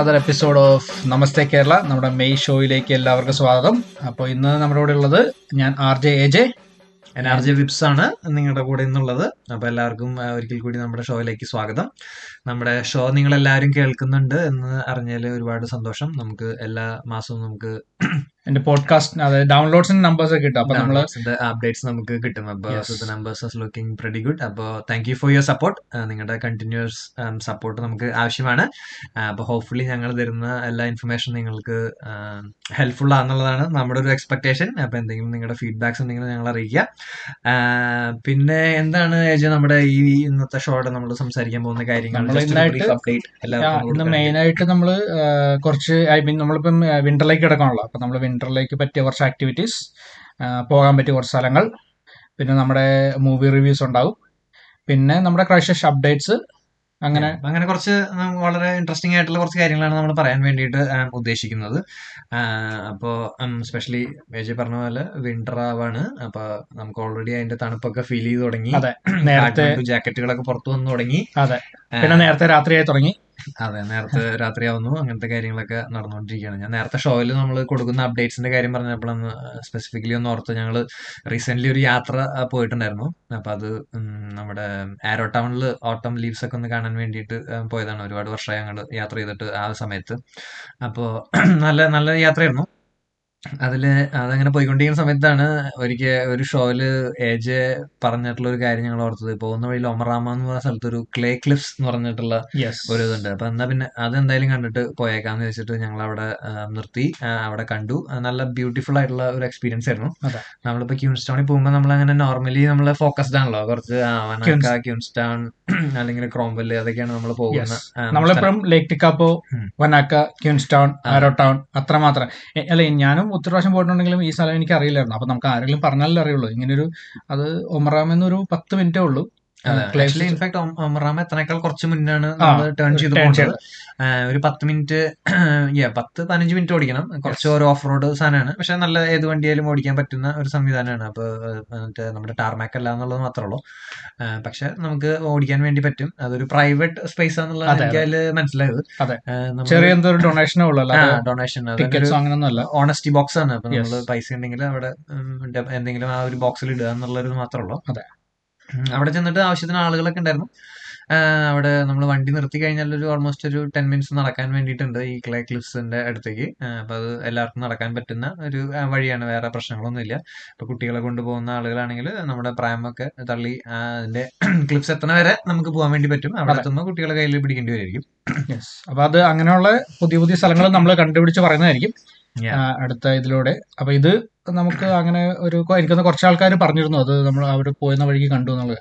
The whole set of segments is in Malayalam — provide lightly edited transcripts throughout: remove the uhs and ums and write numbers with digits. another episode of Namaste Kerala. നമ്മുടെ മെയ് ഷോയിലേക്ക് എല്ലാവർക്കും സ്വാഗതം. അപ്പോൾ ഇന്ന് നമ്മുടെ കൂടെ ഉള്ളത് ഞാൻ ആർ ജെ വിപ്സ് ആണ് നിങ്ങളുടെ കൂടെ ഇന്നുള്ളത്. അപ്പോൾ എല്ലാവർക്കും ഒരിക്കൽ കൂടി നമ്മുടെ ഷോയിലേക്ക് സ്വാഗതം. നമ്മുടെ ഷോ നിങ്ങളെല്ലാവരും കേൾക്കുന്നുണ്ട് എന്ന് അറിഞ്ഞാൽ ഒരുപാട് സന്തോഷം. നമുക്ക് എല്ലാ മാസവും നമുക്ക് എന്റെ പോഡ്കാസ്റ്റ് അതായത് ഡൗൺലോഡ്സിന്റെ നമ്പേഴ്സ് കിട്ടും. അപ്പോൾ നമ്മൾ അപ്ഡേറ്റ്സ് നമുക്ക് കിട്ടും. അപ്പോൾ the numbers are looking pretty good. അപ്പോൾ thank you for your support. നിങ്ങളുടെ കണ്ടിന്യൂസ് സപ്പോർട്ട് നമുക്ക് ആവശ്യമാണ്. അപ്പോൾ ഹോപ്പ്ഫുള്ളി ഞങ്ങൾ തരുന്ന എല്ലാ ഇൻഫർമേഷൻ നിങ്ങൾക്ക് ഹെൽപ്ഫുൾ ആണെന്നുള്ളതാണ് നമ്മുടെ ഒരു എക്സ്പെക്ടേഷൻ. അപ്പോൾ എന്തെങ്കിലും നിങ്ങളുടെ ഫീഡ്ബാക്സ് എന്തെങ്കിലും ഞങ്ങൾ അറിയിക്കുക. പിന്നെ എന്താണ് നമ്മുടെ ഈ ഇന്നത്തെ ഷോയുടെ നമ്മൾ സംസാരിക്കാൻ പോകുന്ന കാര്യങ്ങൾ? മെയിനായിട്ട് നമ്മൾ കുറച്ച് നമ്മളിപ്പം വിന്ററിലേക്ക് കിടക്കാണല്ലോ. അപ്പോൾ നമ്മൾ വിന്ററിലേക്ക് പറ്റിയ കുറച്ച് ആക്ടിവിറ്റീസ്, പോകാൻ പറ്റിയ കുറച്ച് സ്ഥലങ്ങൾ, പിന്നെ നമ്മുടെ മൂവി റിവ്യൂസ് ഉണ്ടാവും, പിന്നെ നമ്മുടെ ക്രഷസ് അപ്ഡേറ്റ്സ്, അങ്ങനെ കുറച്ച് വളരെ ഇൻട്രസ്റ്റിംഗ് ആയിട്ടുള്ള കുറച്ച് കാര്യങ്ങളാണ് നമ്മൾ പറയാൻ വേണ്ടിയിട്ട് ഉദ്ദേശിക്കുന്നത്. അപ്പോൾ സ്പെഷ്യലി വിജയ് പറഞ്ഞ പോലെ വിന്റർ ആവാണ്. അപ്പോൾ നമുക്ക് ഓൾറെഡി അതിന്റെ തണുപ്പൊക്കെ ഫീൽ ചെയ്ത് തുടങ്ങി. നേരത്തെ ജാക്കറ്റുകളൊക്കെ പുറത്തു വന്നു തുടങ്ങി. പിന്നെ നേരത്തെ രാത്രിയായി തുടങ്ങി. അതെ, നേരത്തെ രാത്രിയാവുന്നു. അങ്ങനത്തെ കാര്യങ്ങളൊക്കെ നടന്നുകൊണ്ടിരിക്കുകയാണ്. ഞാൻ നേരത്തെ ഷോയിൽ നമ്മൾ കൊടുക്കുന്ന അപ്ഡേറ്റ്സിന്റെ കാര്യം പറഞ്ഞപ്പോഴാണ് സ്പെസിഫിക്കലി ഒന്ന് ഓർത്ത്, ഞങ്ങൾ റീസെന്റ്ലി ഒരു യാത്ര പോയിട്ടുണ്ടായിരുന്നു. അപ്പൊ അത് നമ്മുടെ ആരോ ടൗണിൽ ഓട്ടം ലീവ്സ് ഒക്കെ ഒന്ന് കാണാൻ വേണ്ടിയിട്ട് പോയതാണ്. ഒരുപാട് വർഷമായി ഞങ്ങൾ യാത്ര ചെയ്തിട്ട് ആ സമയത്ത്. അപ്പോൾ നല്ല നല്ല യാത്രയായിരുന്നു. അതങ്ങനെ പോയിക്കൊണ്ടിരിക്കുന്ന സമയത്താണ് ഒരിക്കൽ ഒരു ഷോയില് എജെ പറഞ്ഞിട്ടുള്ള ഒരു കാര്യം ഞങ്ങൾ ഓർത്തത്. പോകുന്ന വഴിയിൽ ഒമറാമ എന്ന് പറഞ്ഞ സ്ഥലത്ത് ഒരു ക്ലേ ക്ലിഫ്സ് എന്ന് പറഞ്ഞിട്ടുള്ള ഒരു ഇതുണ്ട്. അപ്പൊ എന്നാ പിന്നെ അതെന്തായാലും കണ്ടിട്ട് പോയേക്കാന്ന് വെച്ചിട്ട് ഞങ്ങൾ അവിടെ നിർത്തി. അവിടെ കണ്ടു. നല്ല ബ്യൂട്ടിഫുൾ ആയിട്ടുള്ള ഒരു എക്സ്പീരിയൻസ് ആയിരുന്നു. നമ്മളിപ്പോ ക്യൂൻസ്റ്റൗണിൽ പോകുമ്പോൾ നമ്മളങ്ങനെ നോർമലി നമ്മള് ഫോക്കസ്ഡ് ആണല്ലോ, കുറച്ച് ക്യൂൻസ്റ്റൗൺ അല്ലെങ്കിൽ ക്രോംവെല്, അതൊക്കെയാണ് നമ്മൾ പോകുന്നത്. നമ്മളെപ്പോഴും ലേക്ക് ടിക്കാപ്പോ, വനാക്ക, ക്യൂൻസ്റ്റൗൺ, ആരോ ടൗൺ അത്രമാത്രം. അല്ലെ, ഞാനും ഒത്തിരി പ്രാവശ്യം പോയിട്ടുണ്ടെങ്കിലും ഈ സ്ഥലം എനിക്ക് അറിയില്ലായിരുന്നു. അപ്പൊ നമുക്ക് ആരെങ്കിലും പറഞ്ഞാലും അറിയുള്ളൂ. ഇങ്ങനെയൊരു അത് ഒമറാം എന്നൊരു 10 മിനിറ്റേ ഉള്ളൂ. ഇൻഫാക്ട് ഒമറാം എത്തനേക്കാൾ കുറച്ച് മുന്നാണ് നമ്മൾ ടേൺ ചെയ്ത് പോകുന്നത്. ഒരു 10-15 മിനിറ്റ് ഓടിക്കണം. കുറച്ച് ഒരു ഓഫ് റോഡ് സാധനമാണ്, പക്ഷെ നല്ല ഏത് വണ്ടിയായാലും ഓടിക്കാൻ പറ്റുന്ന ഒരു സംവിധാനമാണ്. അപ്പോൾ നമ്മുടെ ടാർമാക്ക് അല്ല എന്നുള്ളത് മാത്രമേ ഉള്ളൂ, പക്ഷെ നമുക്ക് ഓടിക്കാൻ വേണ്ടി പറ്റും. അതൊരു പ്രൈവറ്റ് സ്പേസ് ആണെന്നുള്ളത് എനിക്ക് അതിൽ മനസ്സിലായത്. ചെറിയ ഡൊണേഷനേ ഉള്ളൂ, ഡൊണേഷൻ ഓണസ്റ്റി ബോക്സ് ആണ്. അപ്പൊ നമ്മള് പൈസ ഉണ്ടെങ്കിൽ അവിടെ എന്തെങ്കിലും ആ ഒരു ബോക്സിൽ ഇടുക എന്നുള്ളത് മാത്രമേ ഉള്ളൂ. അവിടെ ചെന്നിട്ട് ആവശ്യത്തിന് ആളുകളൊക്കെ ഉണ്ടായിരുന്നു. അവിടെ നമ്മൾ വണ്ടി നിർത്തി കഴിഞ്ഞാൽ ഒരു ഓൾമോസ്റ്റ് ഒരു 10 മിനിറ്റ്സ് നടക്കാൻ വേണ്ടിയിട്ടുണ്ട് ഈ ക്ലേ ക്ലിഫ്സിന്റെ അടുത്തേക്ക്. അപ്പൊ അത് എല്ലാവർക്കും നടക്കാൻ പറ്റുന്ന ഒരു വഴിയാണ്, വേറെ പ്രശ്നങ്ങളൊന്നും ഇല്ല. ഇപ്പൊ കുട്ടികളെ കൊണ്ടുപോകുന്ന ആളുകളാണെങ്കിൽ നമ്മുടെ പ്രായമൊക്കെ തള്ളി അതിന്റെ ക്ലിഫ്സ് എത്തണ വരെ നമുക്ക് പോകാൻ വേണ്ടി പറ്റും. അവിടെ എത്തുമ്പോൾ കുട്ടികളെ കയ്യിൽ പിടിക്കേണ്ടി വരുമായിരിക്കും. അപ്പൊ അത് അങ്ങനെയുള്ള പുതിയ പുതിയ സ്ഥലങ്ങൾ നമ്മൾ കണ്ടുപിടിച്ച് പറയുന്നതായിരിക്കും അടുത്ത ഇതിലൂടെ. അപ്പൊ ഇത് നമുക്ക് അങ്ങനെ ഒരു എനിക്കൊന്ന് കുറച്ച് ആൾക്കാർ പറഞ്ഞിരുന്നു അത് നമ്മൾ അവിടെ പോയെന്ന വഴിക്ക് കണ്ടു എന്നുള്ളത്.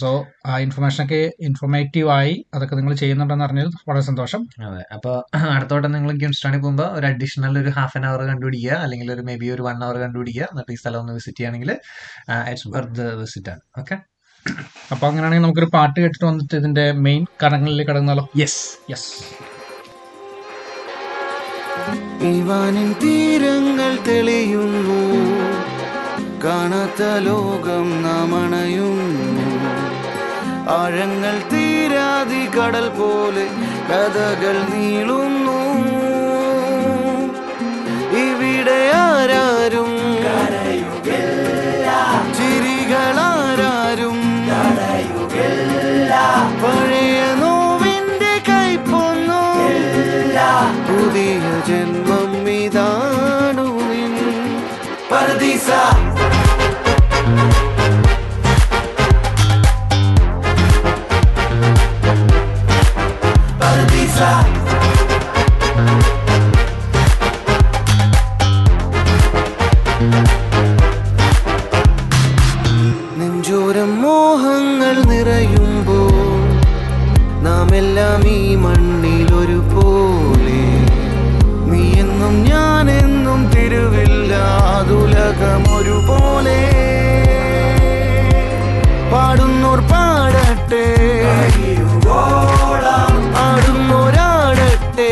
സോ ആ ഇൻഫർമേഷനൊക്കെ ഇൻഫോർമേറ്റീവ് ആയി. അതൊക്കെ നിങ്ങൾ ചെയ്യുന്നുണ്ടെന്ന് അറിഞ്ഞാൽ വളരെ സന്തോഷം. അതെ, അപ്പോൾ അടുത്തോട്ടം നിങ്ങൾ ക്യൂൻസ്റ്റൗണിൽ പോകുമ്പോൾ ഒരു അഡീഷണൽ ഒരു ഹാഫ് ആൻ അവർ കണ്ടുപിടിക്കുക, അല്ലെങ്കിൽ ഒരു മേ ബി ഒരു 1 അവർ കണ്ടുപിടിക്കുക. എന്നിട്ട് ഈ സ്ഥലം ഒന്ന് വിസിറ്റ് ചെയ്യുകയാണെങ്കിൽ ഇറ്റ്സ് വർത്ത് ദ വിസിറ്റ് ആണ്. ഓക്കെ, അപ്പൊ അങ്ങനെയാണെങ്കിൽ നമുക്കൊരു പാട്ട് കേട്ടിട്ട് വന്നിട്ട് ഇതിന്റെ മെയിൻ കടങ്ങളിലേക്ക് കടന്നാലോ? Yes yes. ഈവാനിൻ തീരങ്ങൾ തെളിയുന്നു, കാണാത്ത ലോകം നാമണയുന്നു. ആഴങ്ങൾ തീരാതി കടൽ പോലെ കഥകൾ നീളുന്നു. ഇവിടെ ആരാരും ചിരികളാരാരും പഴയ നോവിൻ്റെ കൈപ്പൊന്നു. പുതിയ ജന്മം ഇതാണു പർദീസ. നെഞ്ചോരം മോഹങ്ങൾ നിറയുമ്പോൾ നാമെല്ലാം ഈ മണ്ണിലൊരുപോലെ നീ ആടട്ടെ, ആടുന്നോരാടട്ടെ,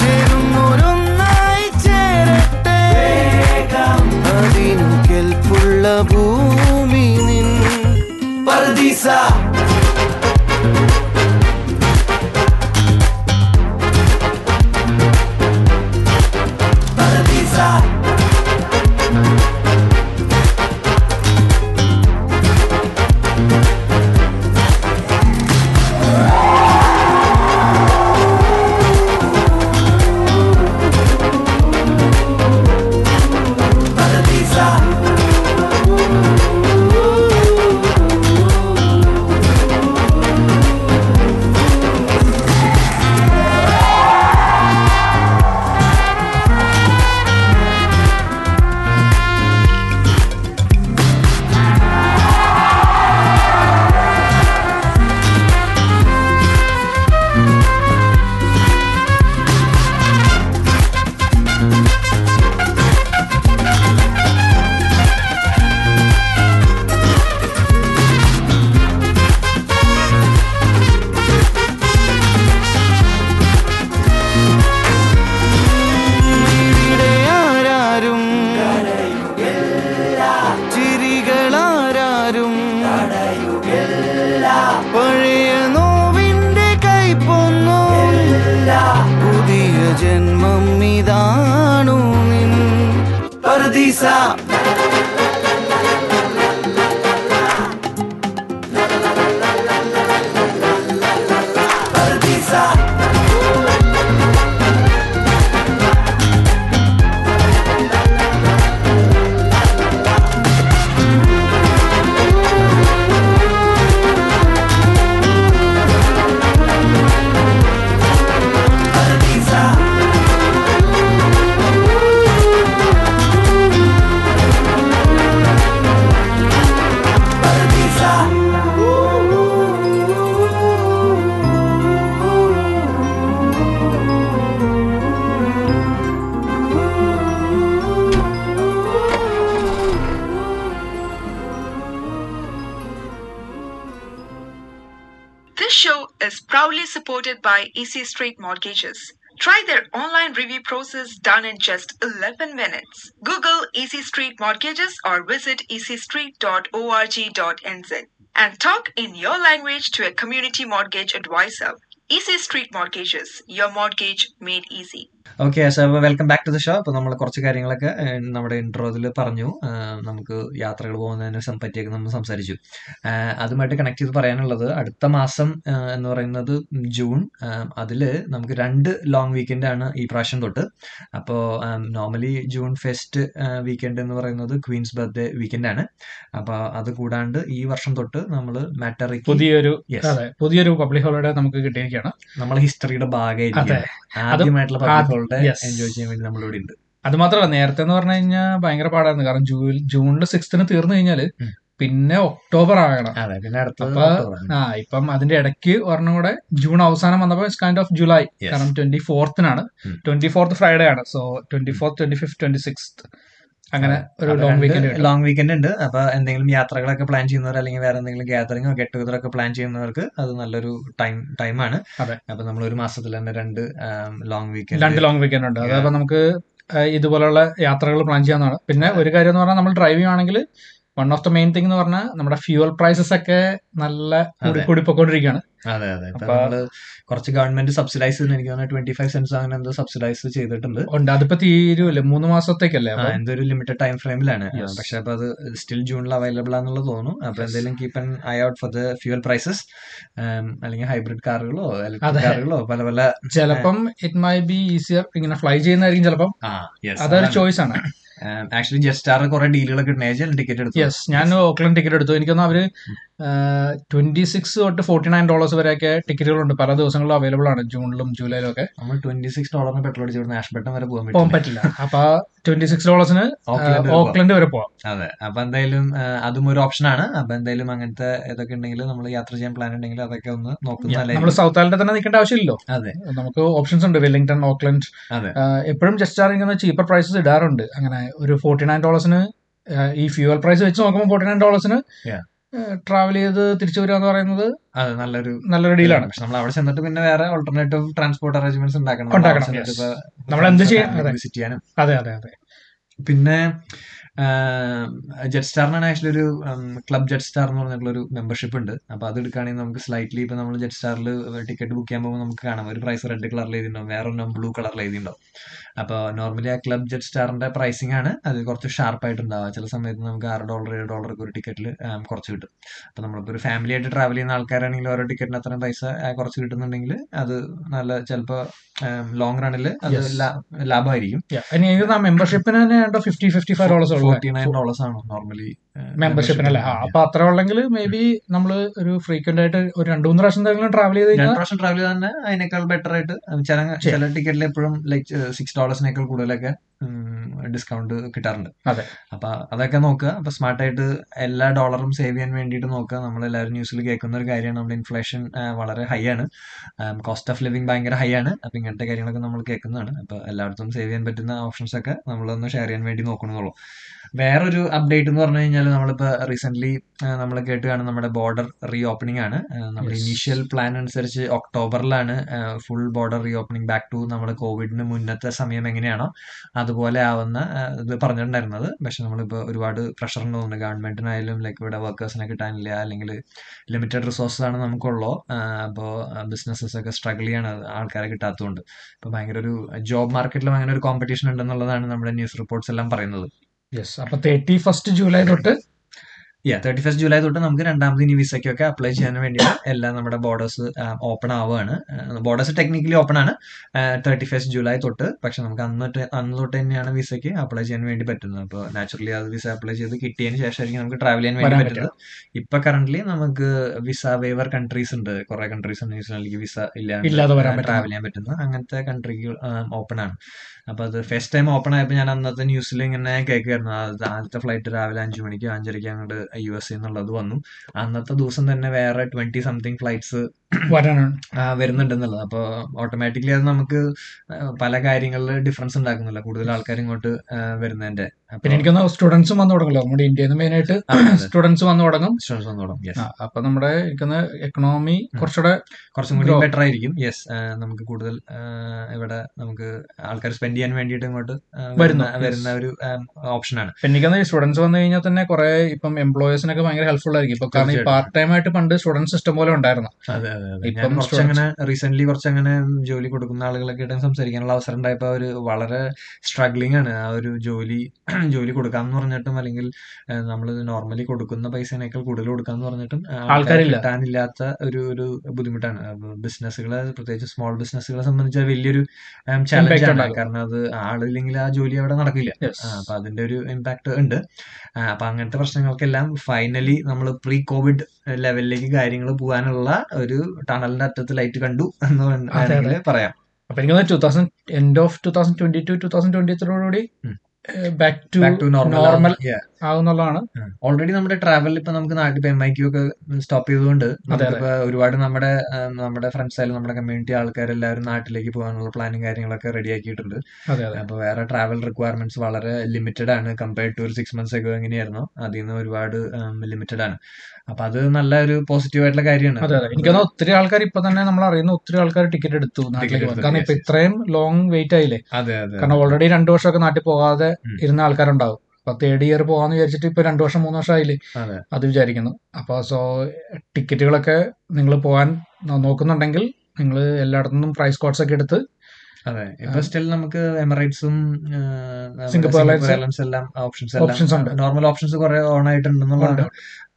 ചേരുന്നോരൊന്നായി ചേരട്ടെ, അതിനു കെൽപ്പുള്ള ഭൂമി നിൻ പർദീസ. Supported by Easy Street Mortgages. Try their online review process done in just 11 minutes. Google Easy Street Mortgages or visit easystreet.org.nz and talk in your language to a community mortgage advisor. Easy Street Mortgages, your mortgage made easy. Okay, so welcome back to the show. അപ്പോൾ നമ്മൾ കുറച്ച് കാര്യങ്ങളൊക്കെ നമ്മുടെ ഇൻട്രോയിൽ പറഞ്ഞു. നമുക്ക് യാത്രകൾ പോകുന്നതിനെ പറ്റിയൊക്കെ നമ്മൾ സംസാരിച്ചു. അതുമായിട്ട് കണക്ട് ചെയ്ത് പറയാനുള്ളത് അടുത്ത മാസം എന്ന് പറയുന്നത് ജൂൺ, അതിൽ നമുക്ക് 2 ലോങ് വീക്കെൻഡാണ് ഈ പ്രാവശ്യം തൊട്ട്. അപ്പോൾ നോർമലി ജൂൺ ഫസ്റ്റ് വീക്കെൻഡ് എന്ന് പറയുന്നത് ക്വീൻസ് ബർത്ത്ഡേ വീക്കെൻഡാണ്. അപ്പോൾ അത് കൂടാണ്ട് ഈ വർഷം തൊട്ട് നമ്മൾ മാറ്ററിക്ക് പുതിയൊരു പബ്ലിക് ഹോളിഡേ നമുക്ക് കിട്ടിയിരിക്കുകയാണ്, നമ്മൾ ഹിസ്റ്ററിയുടെ ഭാഗമായിട്ട് ആദ്യമായിട്ടുള്ള പബ്ലിക് ഹോളിഡേ എൻജോയ് ചെയ്യാൻ വേണ്ടി നമ്മളിവിടെ ഉണ്ട്. അത് മാത്രമല്ല, നേരത്തെ എന്ന് പറഞ്ഞു കഴിഞ്ഞാൽ ഭയങ്കര പാടായിരുന്നു. കാരണം ജൂണിൽ 6th തീർന്നു കഴിഞ്ഞാൽ പിന്നെ ഒക്ടോബർ ആകണം. ഇപ്പം അതിന്റെ ഇടയ്ക്ക് ഒരെണ്ണം കൂടെ ജൂൺ അവസാനം വന്നപ്പോൾ കൈൻഡ് ഓഫ് ജൂലൈ, കാരണം 24th 24th ഫ്രൈഡേ ആണ്. സോ 24th 25th 26th അങ്ങനെ ഒരു ലോങ് വീക്കെൻഡ് ഉണ്ട്. അപ്പൊ എന്തെങ്കിലും യാത്രകളൊക്കെ പ്ലാൻ ചെയ്യുന്നവർ അല്ലെങ്കിൽ വേറെ എന്തെങ്കിലും ഗ്യാതറിംഗോ ഗെറ്റ് ടുഗദർ ഒക്കെ പ്ലാൻ ചെയ്യുന്നവർക്ക് അത് നല്ലൊരു ടൈമാണ്. അപ്പൊ നമ്മൾ ഒരു മാസത്തിൽ തന്നെ 2 ലോങ് വീക്കെൻഡ് ഉണ്ട്. അതപ്പോ നമുക്ക് ഇതുപോലുള്ള യാത്രകൾ പ്ലാൻ ചെയ്യാവുന്നതാണ്. പിന്നെ ഒരു കാര്യം എന്ന് പറഞ്ഞാൽ നമ്മൾ ഡ്രൈവ് ചെയ്യുകയാണെങ്കിൽ one of the main thing എന്ന് പറഞ്ഞാൽ നമ്മുടെ ഫ്യൂവൽ പ്രൈസസ് ഒക്കെ നല്ല കൂടി പൊക്കോണ്ടിരിക്കുകയാണ്. അതെ അതെ, അപ്പൊ കുറച്ച് ഗവൺമെന്റ് സബ്സിഡൈസ് എനിക്ക് തോന്നുന്നു 25 സെന്റ്സ് അങ്ങനെ എന്തോ സബ്സിഡൈസ് ചെയ്തിട്ടുണ്ട്. അതിപ്പോ തീരുമല്ലേ, 3 മാസത്തേക്കല്ലേ, എന്തൊരു ലിമിറ്റഡ് ടൈം ഫ്രെയിമിലാണ്. പക്ഷെ അപ്പൊ അത് സ്റ്റിൽ ജൂണിൽ അവൈലബിൾ ആണെന്നുള്ള തോന്നുന്നു. അപ്പൊ എന്തെങ്കിലും keep an eye out for the fuel prices, അല്ലെങ്കിൽ ഹൈബ്രിഡ് കാറുകളോ ഇലക്ട്രിക് കാറുകളോ പല പല. ചിലപ്പം ഇറ്റ് മൈ ബി ഈസിയർ ഇങ്ങനെ ഫ്ലൈ ചെയ്യുന്നതായിരിക്കും, ചിലപ്പം അതൊരു ചോയ്സ് ആണ്. ആക്ച്വലി ജസ്റ്റാർ കുറെ ഡീലുകളൊക്കെ ഉണ്ടായിരുന്നു. ടിക്കറ്റ് എടുത്തു, ഞാൻ ഓക്ലൻഡ് ടിക്കറ്റ് എടുത്തു. എനിക്കൊന്നും അവര് $26 to $49 വരെയൊക്കെ ടിക്കറ്റുകളുണ്ട്. പല ദിവസങ്ങളിലും അവൈലബിൾ ആണ്, ജൂണിലും ജൂലൈയിലും ഒക്കെ. നമ്മൾ $26 പെട്രോൾ അടിച്ച് ആഷ്ബട്ടൺ വരെ പോകാൻ പറ്റില്ല. അപ്പൊ $26 ഓക്ലൻഡ് വരെ പോവാം. അതെ, അപ്പൊ എന്തായാലും അതും ഒരു ഓപ്ഷൻ ആണ്. അപ്പൊ എന്തായാലും അങ്ങനത്തെ ഇതൊക്കെ ഉണ്ടെങ്കിൽ, നമ്മൾ യാത്ര ചെയ്യാൻ പ്ലാൻ ഉണ്ടെങ്കിൽ അതൊക്കെ ഒന്ന് നോക്കുന്നതല്ലേ. നമ്മൾ സൗത്ത് ആലൻഡ് തന്നെ നിൽക്കേണ്ട ആവശ്യമില്ലല്ലോ. അതെ, നമുക്ക് ഓപ്ഷൻസ് ഉണ്ട്, വെല്ലിംഗ്ടൺ, ഓക്ലൻഡ്. അതെ, എപ്പോഴും ജസ്റ്റ് ചീപ്പർ പ്രൈസസ് ഇടാറുണ്ട്. അങ്ങനെ ഒരു $49 ഈ ഫ്യൂവൽ പ്രൈസ് വെച്ച് നോക്കുമ്പോൾ $49 ട്രാവൽ ചെയ്ത് തിരിച്ചു വരിക എന്ന് പറയുന്നത് അത് നല്ലൊരു ഡീലാണ്. പക്ഷെ നമ്മൾ അവിടെ ചെന്നിട്ട് പിന്നെ വേറെ ഓൾട്ടർനേറ്റീവ് ട്രാൻസ്പോർട്ട് അറേഞ്ച്മെന്റ്സ് ഉണ്ടാക്കണം. അതെ അതെ അതെ. പിന്നെ ജെറ്റ് സ്റ്റാറിനാണ് ആക്ച്വലി ഒരു ക്ലബ് ജെറ്റ് സ്റ്റാർ എന്ന് പറഞ്ഞിട്ടുള്ളൊരു മെമ്പർഷിപ്പ് ഉണ്ട്. അപ്പോൾ അത് എടുക്കുകയാണെങ്കിൽ നമുക്ക് സ്ലൈറ്റ്ലി ഇപ്പോൾ നമ്മൾ ജെറ്റ് സ്റ്റാറിൽ ടിക്കറ്റ് ബുക്ക് ചെയ്യാൻ പോകുമ്പോൾ നമുക്ക് കാണാം ഒരു പ്രൈസ് റെഡ് കളറിൽ എഴുതിയിട്ടുണ്ടാവും, വേറൊന്നും ബ്ലൂ കളറിൽ എഴുതിയിട്ടുണ്ടാവും. അപ്പോൾ നോർമലി ആ ക്ലബ് ജെറ്റ് സ്റ്റാറിൻ്റെ പ്രൈസിംഗ് ആണ് അത് കുറച്ച് ഷാർപ്പായിട്ടുണ്ടാവുക. ചില സമയത്ത് നമുക്ക് $6 $7 ഒരു ടിക്കറ്റിൽ കുറച്ച് കിട്ടും. അപ്പോൾ നമ്മളിപ്പോൾ ഒരു ഫാമിലി ആയിട്ട് ട്രാവൽ ചെയ്യുന്ന ആൾക്കാരാണെങ്കിൽ ഓരോ ടിക്കറ്റിന് അത്രയും പൈസ കുറച്ച് കിട്ടുന്നുണ്ടെങ്കിൽ അത് നല്ല ചിലപ്പോൾ ലോങ് റണ്ണിൽ അത് ലാഭമായിരിക്കും. മെമ്പർഷിപ്പിന് തന്നെ $50-$55 ആണ് നോർമലി മെമ്പർഷിപ്പിനല്ലേ. അപ്പൊ അത്ര ഉള്ളെങ്കിൽ മേ ബി നമ്മള് ഒരു ഫ്രീക്വന്റ് ആയിട്ട് ഒരു 2-3 പ്രാവശ്യം ട്രാവൽ ചെയ്ത് തന്നെ അതിനേക്കാൾ ബെറ്റർ ആയിട്ട് ചില ടിക്കറ്റിൽ എപ്പോഴും ലൈക്ക് $6 കൂടുതലൊക്കെ ഡിസ്കൗണ്ട് കിട്ടാറുണ്ട്. അതെ, അപ്പൊ അതൊക്കെ നോക്കുക. അപ്പൊ സ്മാർട്ടായിട്ട് എല്ലാ ഡോളറും സേവ് ചെയ്യാൻ വേണ്ടിയിട്ട് നോക്കുക. നമ്മളെല്ലാവരും ന്യൂസിൽ കേൾക്കുന്ന ഒരു കാര്യമാണ് നമ്മുടെ ഇൻഫ്ലേഷൻ വളരെ ഹൈ ആണ്, കോസ്റ്റ് ഓഫ് ലിവിംഗ് ഭയങ്കര ഹൈ ആണ്. അപ്പൊ ഇങ്ങനത്തെ കാര്യങ്ങളൊക്കെ നമ്മൾ കേൾക്കുന്നതാണ്. അപ്പൊ എല്ലായിടത്തും സേവ് ചെയ്യാൻ പറ്റുന്ന ഓപ്ഷൻസ് ഒക്കെ നമ്മളൊന്ന് ഷെയർ ചെയ്യാൻ വേണ്ടി നോക്കണമെന്നുള്ളൂ. വേറൊരു അപ്ഡേറ്റ് എന്ന് പറഞ്ഞു കഴിഞ്ഞാൽ നമ്മളിപ്പോൾ റീസെൻ്റ്ലി നമ്മൾ കേട്ട് കാണും നമ്മുടെ ബോർഡർ റീ ഓപ്പണിംഗ് ആണ്. നമ്മുടെ ഇനീഷ്യൽ പ്ലാൻ അനുസരിച്ച് ഒക്ടോബറിലാണ് full border reopening back to നമ്മുടെ കോവിഡിന് മുന്നത്തെ സമയം എങ്ങനെയാണോ അതുപോലെ ആവുന്ന ഇത് പറഞ്ഞിട്ടുണ്ടായിരുന്നത്. പക്ഷെ നമ്മളിപ്പോൾ ഒരുപാട് പ്രഷർ ഉണ്ടെന്നുണ്ട് ഗവൺമെൻറ്റിനായാലും, ലൈക്ക് ഇവിടെ വർക്കേഴ്സിനെ കിട്ടാനില്ല, അല്ലെങ്കിൽ ലിമിറ്റഡ് റിസോഴ്സസ് ആണ് നമുക്കുള്ളൂ. അപ്പോൾ ബിസിനസ്സസ് ഒക്കെ സ്ട്രഗിൾ ചെയ്യാണ് ആൾക്കാരെ കിട്ടാത്തതുകൊണ്ട്. അപ്പോൾ ഭയങ്കര ഒരു ജോബ് മാർക്കറ്റിൽ ഭയങ്കര ഒരു കോമ്പറ്റീഷൻ ഉണ്ടെന്നുള്ളതാണ് നമ്മുടെ ന്യൂസ് റിപ്പോർട്ട്സ് എല്ലാം പറയുന്നത്. യെസ്. അപ്പോൾ 31st ജൂലൈ തൊട്ട് 31st ജൂലൈ തൊട്ട് നമുക്ക് രണ്ടാമത് ഇനി വിസയ്ക്കൊക്കെ അപ്ലൈ ചെയ്യാൻ വേണ്ടിയിട്ട് എല്ലാ നമ്മുടെ ബോർഡേഴ്സ് ഓപ്പൺ ആവുകയാണ്. ബോർഡേഴ്സ് ടെക്നിക്കലി ഓപ്പൺ ആണ് 31st ജൂലൈ തൊട്ട്. പക്ഷെ നമുക്ക് അന്ന് തൊട്ട് തന്നെയാണ് വിസയ്ക്ക് അപ്ലൈ ചെയ്യാൻ വേണ്ടി പറ്റുന്നത്. അപ്പോൾ നാച്ചുറലി അത് വിസ അപ്ലൈ ചെയ്ത് കിട്ടിയതിന് ശേഷമായിരിക്കും നമുക്ക് ട്രാവൽ ചെയ്യാൻ വേണ്ടി പറ്റുന്നത്. ഇപ്പൊ കറന്റ്ലി നമുക്ക് വിസ വേവർ കൺട്രീസ് ഉണ്ട്, കുറെ കൺട്രീസ് ഉണ്ട് ന്യൂസിലാൻഡിലേക്ക് വിസ ഇല്ലാതെ ട്രാവൽ ചെയ്യാൻ പറ്റുന്ന അങ്ങനത്തെ കൺട്രിക്ക് ഓപ്പൺ ആണ്. അപ്പൊ അത് ഫസ്റ്റ് ടൈം ഓപ്പൺ ആയപ്പോൾ ഞാൻ അന്നത്തെ ന്യൂസിൽ ഇങ്ങനെ കേൾക്കുമായിരുന്നു. ആദ്യത്തെ ഫ്ലൈറ്റ് രാവിലെ 5 മണിക്കോ 5:30ക്കോ അങ്ങോട്ട് US എന്നുള്ളത് വന്നു. അന്നത്തെ ദിവസം തന്നെ വേറെ 20-something ഫ്ലൈറ്റ്സ് വരുന്നുണ്ടെന്നുള്ളത്. അപ്പോൾ ഓട്ടോമാറ്റിക്കലി അത് നമുക്ക് പല കാര്യങ്ങളിൽ ഡിഫറൻസ് ഉണ്ടാക്കുന്നില്ല കൂടുതൽ ആൾക്കാർ ഇങ്ങോട്ട് വരുന്നതിന്റെ. പിന്നെ എനിക്കൊന്ന് സ്റ്റുഡൻസും വന്നു തുടങ്ങുമല്ലോ നമ്മുടെ ഇന്ത്യയിൽ നിന്ന്, മെയിനായിട്ട് സ്റ്റുഡൻസ് വന്നു തുടങ്ങും. അപ്പൊ നമ്മുടെ എക്കണോമി കുറച്ചും കൂടി ബെറ്റർ ആയിരിക്കും. യെസ്, നമുക്ക് കൂടുതൽ ഇവിടെ നമുക്ക് ആൾക്കാർ സ്പെൻഡ് ചെയ്യാൻ വേണ്ടിയിട്ട് ഇങ്ങോട്ട് വരുന്ന ഒരു ഓപ്ഷനാണ്. എനിക്കത് സ്റ്റുഡൻസ് വന്നു കഴിഞ്ഞാൽ തന്നെ കുറെ ഇപ്പം എംപ്ലോയേഴ്സിനൊക്കെ ഭയങ്കര ഹെൽപ്ഫുൾ ആയിരിക്കും. ഇപ്പൊ കാരണം ഈ പാർട്ട് ടൈം ആയിട്ട് പണ്ട് സ്റ്റുഡൻസ് ഇഷ്ടം പോലെ ഉണ്ടായിരുന്നു. അങ്ങനെ റീസെന്റ്ലി കുറച്ചങ്ങനെ ജോലി കൊടുക്കുന്ന ആളുകളൊക്കെ ആയിട്ട് സംസാരിക്കാനുള്ള അവസരം ഉണ്ടായപ്പോൾ അവർ വളരെ സ്ട്രഗ്ലിംഗ് ആണ്. ആ ഒരു ജോലി കൊടുക്കാമെന്ന് പറഞ്ഞിട്ടും, അല്ലെങ്കിൽ നമ്മൾ നോർമലി കൊടുക്കുന്ന പൈസേനേക്കാൾ കൂടുതൽ കൊടുക്കാമെന്ന് പറഞ്ഞിട്ടും ആൾക്കാർ കിട്ടാനില്ലാത്ത ഒരു ബുദ്ധിമുട്ടാണ്. ബിസിനസ്സുകളെ, പ്രത്യേകിച്ച് സ്മോൾ ബിസിനസ്സുകളെ സംബന്ധിച്ച് വലിയൊരു ചാലഞ്ച് ആണ്. കാരണം അത് ആളില്ലെങ്കിൽ ആ ജോലി അവിടെ നടക്കില്ല. അപ്പൊ അതിന്റെ ഒരു ഇമ്പാക്ട് ഉണ്ട്. അപ്പൊ അങ്ങനത്തെ പ്രശ്നങ്ങൾക്കെല്ലാം ഫൈനലി നമ്മൾ പ്രീ കോവിഡ് ലെവലിലേക്ക് കാര്യങ്ങൾ പോകാനുള്ള ഒരു ടണലിന്റെ അറ്റത്ത് ലൈറ്റ് കണ്ടു എന്ന് വേണമെങ്കിൽ പറയാം. അപ്പൊ എനിക്ക് 2022-2023 back to normal ആകുന്നുള്ളതാണ്. ഓൾറെഡി നമ്മുടെ ട്രാവൽ ഇപ്പൊ നമുക്ക് നാട്ടിൽ PMIQ ഒക്കെ സ്റ്റോപ്പ് ചെയ്തുകൊണ്ട് ഇപ്പൊ ഒരുപാട് നമ്മുടെ ഫ്രണ്ട്സ് ആയാലും നമ്മുടെ കമ്മ്യൂണിറ്റി ആൾക്കാരെല്ലാവരും നാട്ടിലേക്ക് പോകാനുള്ള പ്ലാനും കാര്യങ്ങളൊക്കെ റെഡി ആക്കിയിട്ടുണ്ട്. അപ്പൊ വേറെ ട്രാവൽ റിക്വയർമെന്റ്സ് വളരെ ലിമിറ്റഡ് ആണ് കമ്പയർഡ് ടു ഒരു 6 months ഒക്കെ എങ്ങനെയായിരുന്നു, അതിൽ നിന്ന് ഒരുപാട് ലിമിറ്റഡ് ആണ്. അപ്പൊ അത് നല്ല ഒരു പോസിറ്റീവ് ആയിട്ടുള്ള കാര്യമാണ്. എനിക്കത് ഒത്തിരി ആൾക്കാർ ഇപ്പൊ തന്നെ നമ്മൾ അറിയുന്ന ഒത്തിരി ആൾക്കാർ ടിക്കറ്റ് എടുത്തു നാട്ടിലേക്ക്. കാരണം ഇപ്പൊ ഇത്രയും ലോങ് വെയിറ്റ് ആയില്ലേ. കാരണം ഓൾറെഡി 2 വർഷമൊക്കെ നാട്ടിൽ പോകാതെ ഇരുന്ന ആൾക്കാരുണ്ടാവും. അപ്പൊ 3rd year പോകാന്ന് വിചാരിച്ചിട്ട് ഇപ്പൊ 2-3 വർഷം ആയില്ലേ അത് വിചാരിക്കുന്നു. അപ്പൊ സോ ടിക്കറ്റുകളൊക്കെ നിങ്ങൾ പോകാൻ നോക്കുന്നുണ്ടെങ്കിൽ നിങ്ങൾ എല്ലായിടത്തു നിന്നും പ്രൈസ് കോഡ്സ് ഒക്കെ എടുത്ത്. അതെ, ഇപ്പൊ സ്റ്റിൽ നമുക്ക് എമിറേറ്റ്സും സിംഗപ്പൂർ എയർലൈൻസ് എല്ലാം ഓപ്ഷൻസ് നോർമൽ ഓപ്ഷൻസ് കുറെ ഓൺ ആയിട്ടുണ്ടെന്നുള്ളതാണ്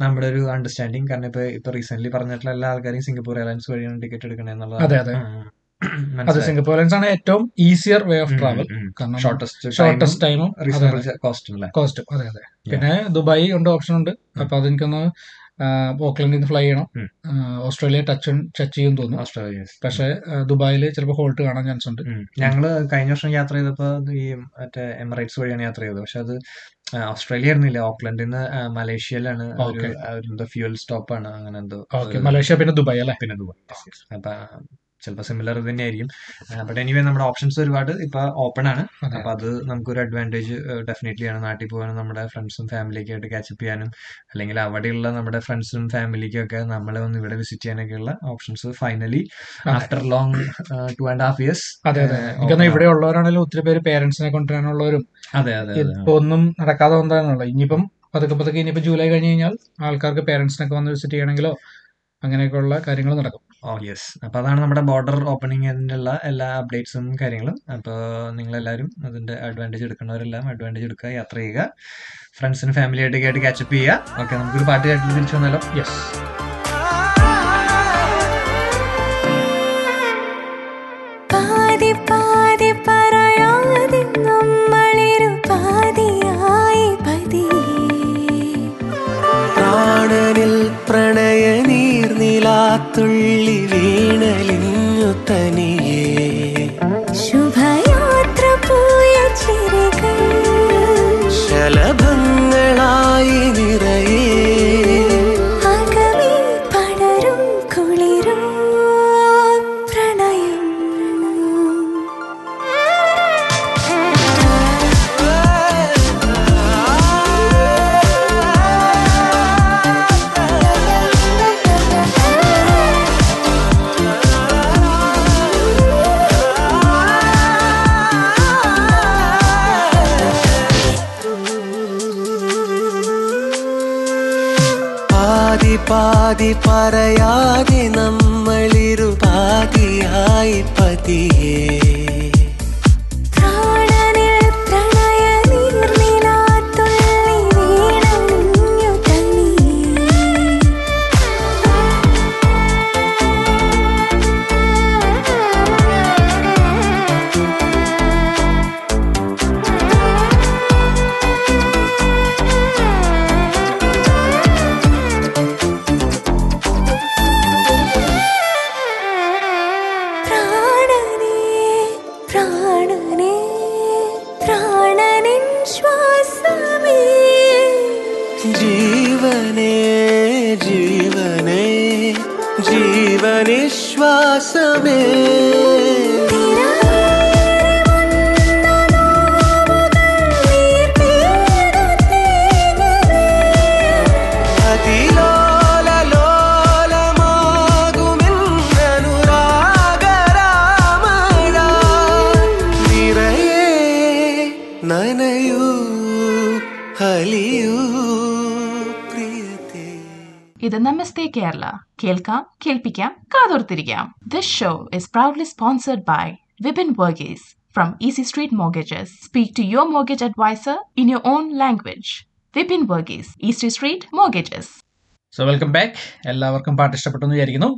നമ്മുടെ ഒരു അണ്ടർസ്റ്റാൻഡിങ്. കാരണം ഇപ്പൊ റീസെന്റ്ലി പറഞ്ഞിട്ടുള്ള എല്ലാ ആൾക്കാരും സിംഗപ്പൂർ എയർലൈൻസ് വഴിയാണ് ടിക്കറ്റ് എടുക്കണെന്നുള്ളത്. അതെ, സിംഗപ്പൂർ എയർലൈൻസ് ആണ് ഏറ്റവും ഈസിയർ വേ ഓഫ് ട്രാവൽ. കാരണം ഷോർട്ടസ്റ്റ് ടൈമും കോസ്റ്റും. അതെ അതെ. പിന്നെ ദുബായ് ഉണ്ട്, ഓപ്ഷൻ ഉണ്ട്. അപ്പൊ അതെനിക്കൊന്ന് ഓക്ലൻഡിൽ നിന്ന് ഫ്ലൈ ചെയ്യണം. ഓസ്ട്രേലിയ ടച്ച് ചെയ്യും തോന്നുന്നു ഓസ്ട്രേലിയ. പക്ഷെ ദുബായിൽ ചിലപ്പോൾ ഹോൾട്ട് കാണാൻ ചാൻസ് ഉണ്ട്. ഞങ്ങള് കഴിഞ്ഞ വർഷം യാത്ര ചെയ്തപ്പോൾ ഈ മറ്റേ എമിറേറ്റ്സ് വഴിയാണ് യാത്ര ചെയ്തത്. പക്ഷെ അത് ഓസ്ട്രേലിയ ആയിരുന്നില്ല, ഓക്ലൻഡിൽ നിന്ന് മലേഷ്യയിലാണ് ഫ്യൂൽ സ്റ്റോപ്പ് ആണ്. അങ്ങനെ മലേഷ്യ പിന്നെ ദുബായ് അല്ലേ. പിന്നെ ദുബായ്. അപ്പൊ ചിലപ്പോൾ സിമിലർ തന്നെയായിരിക്കും. ബട്ട് എനിവേ നമ്മുടെ ഓപ്ഷൻസ് ഒരുപാട് ഇപ്പോൾ ഓപ്പൺ ആണ്. അപ്പോൾ അത് നമുക്കൊരു അഡ്വാൻറ്റേജ് ഡെഫിനറ്റ്ലി ആണ്. നാട്ടിൽ പോകാനും നമ്മുടെ ഫ്രണ്ട്സും ഫാമിലിയൊക്കെ ആയിട്ട് കാച്ചപ്പ് ചെയ്യാനും അല്ലെങ്കിൽ അവിടെയുള്ള നമ്മുടെ ഫ്രണ്ട്സും ഫാമിലിക്കും ഒക്കെ നമ്മളെ ഒന്ന് ഇവിടെ വിസിറ്റ് ചെയ്യാനൊക്കെയുള്ള options finally after long 2.5 years. അതെ അതെ, എനിക്കൊന്നും ഇവിടെ ഉള്ളവരാണെങ്കിലും ഒത്തിരി പേര് പേരൻസിനെ കൊണ്ടുവരാനുള്ളവരും അതെ അതെ ഇപ്പൊ ഒന്നും നടക്കാതെ വന്നതാണല്ലോ. ഇനിയിപ്പം പതുക്കെ ഇനിയിപ്പോ ജൂലൈ കഴിഞ്ഞ് കഴിഞ്ഞാൽ ആൾക്കാർക്ക് പേരൻസിനൊക്കെ വന്ന് വിസിറ്റ് ചെയ്യണമെങ്കിലോ അങ്ങനെയൊക്കെയുള്ള കാര്യങ്ങൾ നടക്കും. ഓ യെസ്, അപ്പോൾ അതാണ് നമ്മുടെ ബോർഡർ ഓപ്പണിംഗ് അതിൻ്റെയുള്ള എല്ലാ അപ്ഡേറ്റ്സും കാര്യങ്ങളും. അപ്പോൾ നിങ്ങളെല്ലാവരും അതിൻ്റെ അഡ്വാൻറ്റേജ് എടുക്കുന്നവരെല്ലാം അഡ്വാൻറ്റേജ് എടുക്കുക, യാത്ര ചെയ്യുക, ഫ്രണ്ട്സിനും ഫാമിലിയായിട്ടൊക്കെ ആയിട്ട് കാച്ചപ്പ് ചെയ്യുക. ഓക്കെ, നമുക്കൊരു പാട്ട് കേട്ടിട്ട് തിരിച്ചു വന്നാലോ? യെസ്. തുള്ളി വീണലിഞ്ഞു തനിയേ ശുഭയാത്ര പോയ ചിരികൾ ശലഭങ്ങളായി നിറയേ അകമേ പടരും കുളിരും പ്രണയം. പാതി പറയാതെ നമ്മളിരുപാതിയായി പതിയേ കേരള കേൾക്കാം കേൾപ്പിക്കാം കാതോർത്തിരിക്കാം. This show is proudly sponsored by Vipin Varghese from easy street mortgages. Speak to your mortgage adviser in your own language. Vipin Varghese, easy street mortgages. So welcome back. എല്ലാവർക്കും പാട്ട് ഇഷ്ടപ്പെട്ടെന്ന് വിചാരിക്കുന്നു.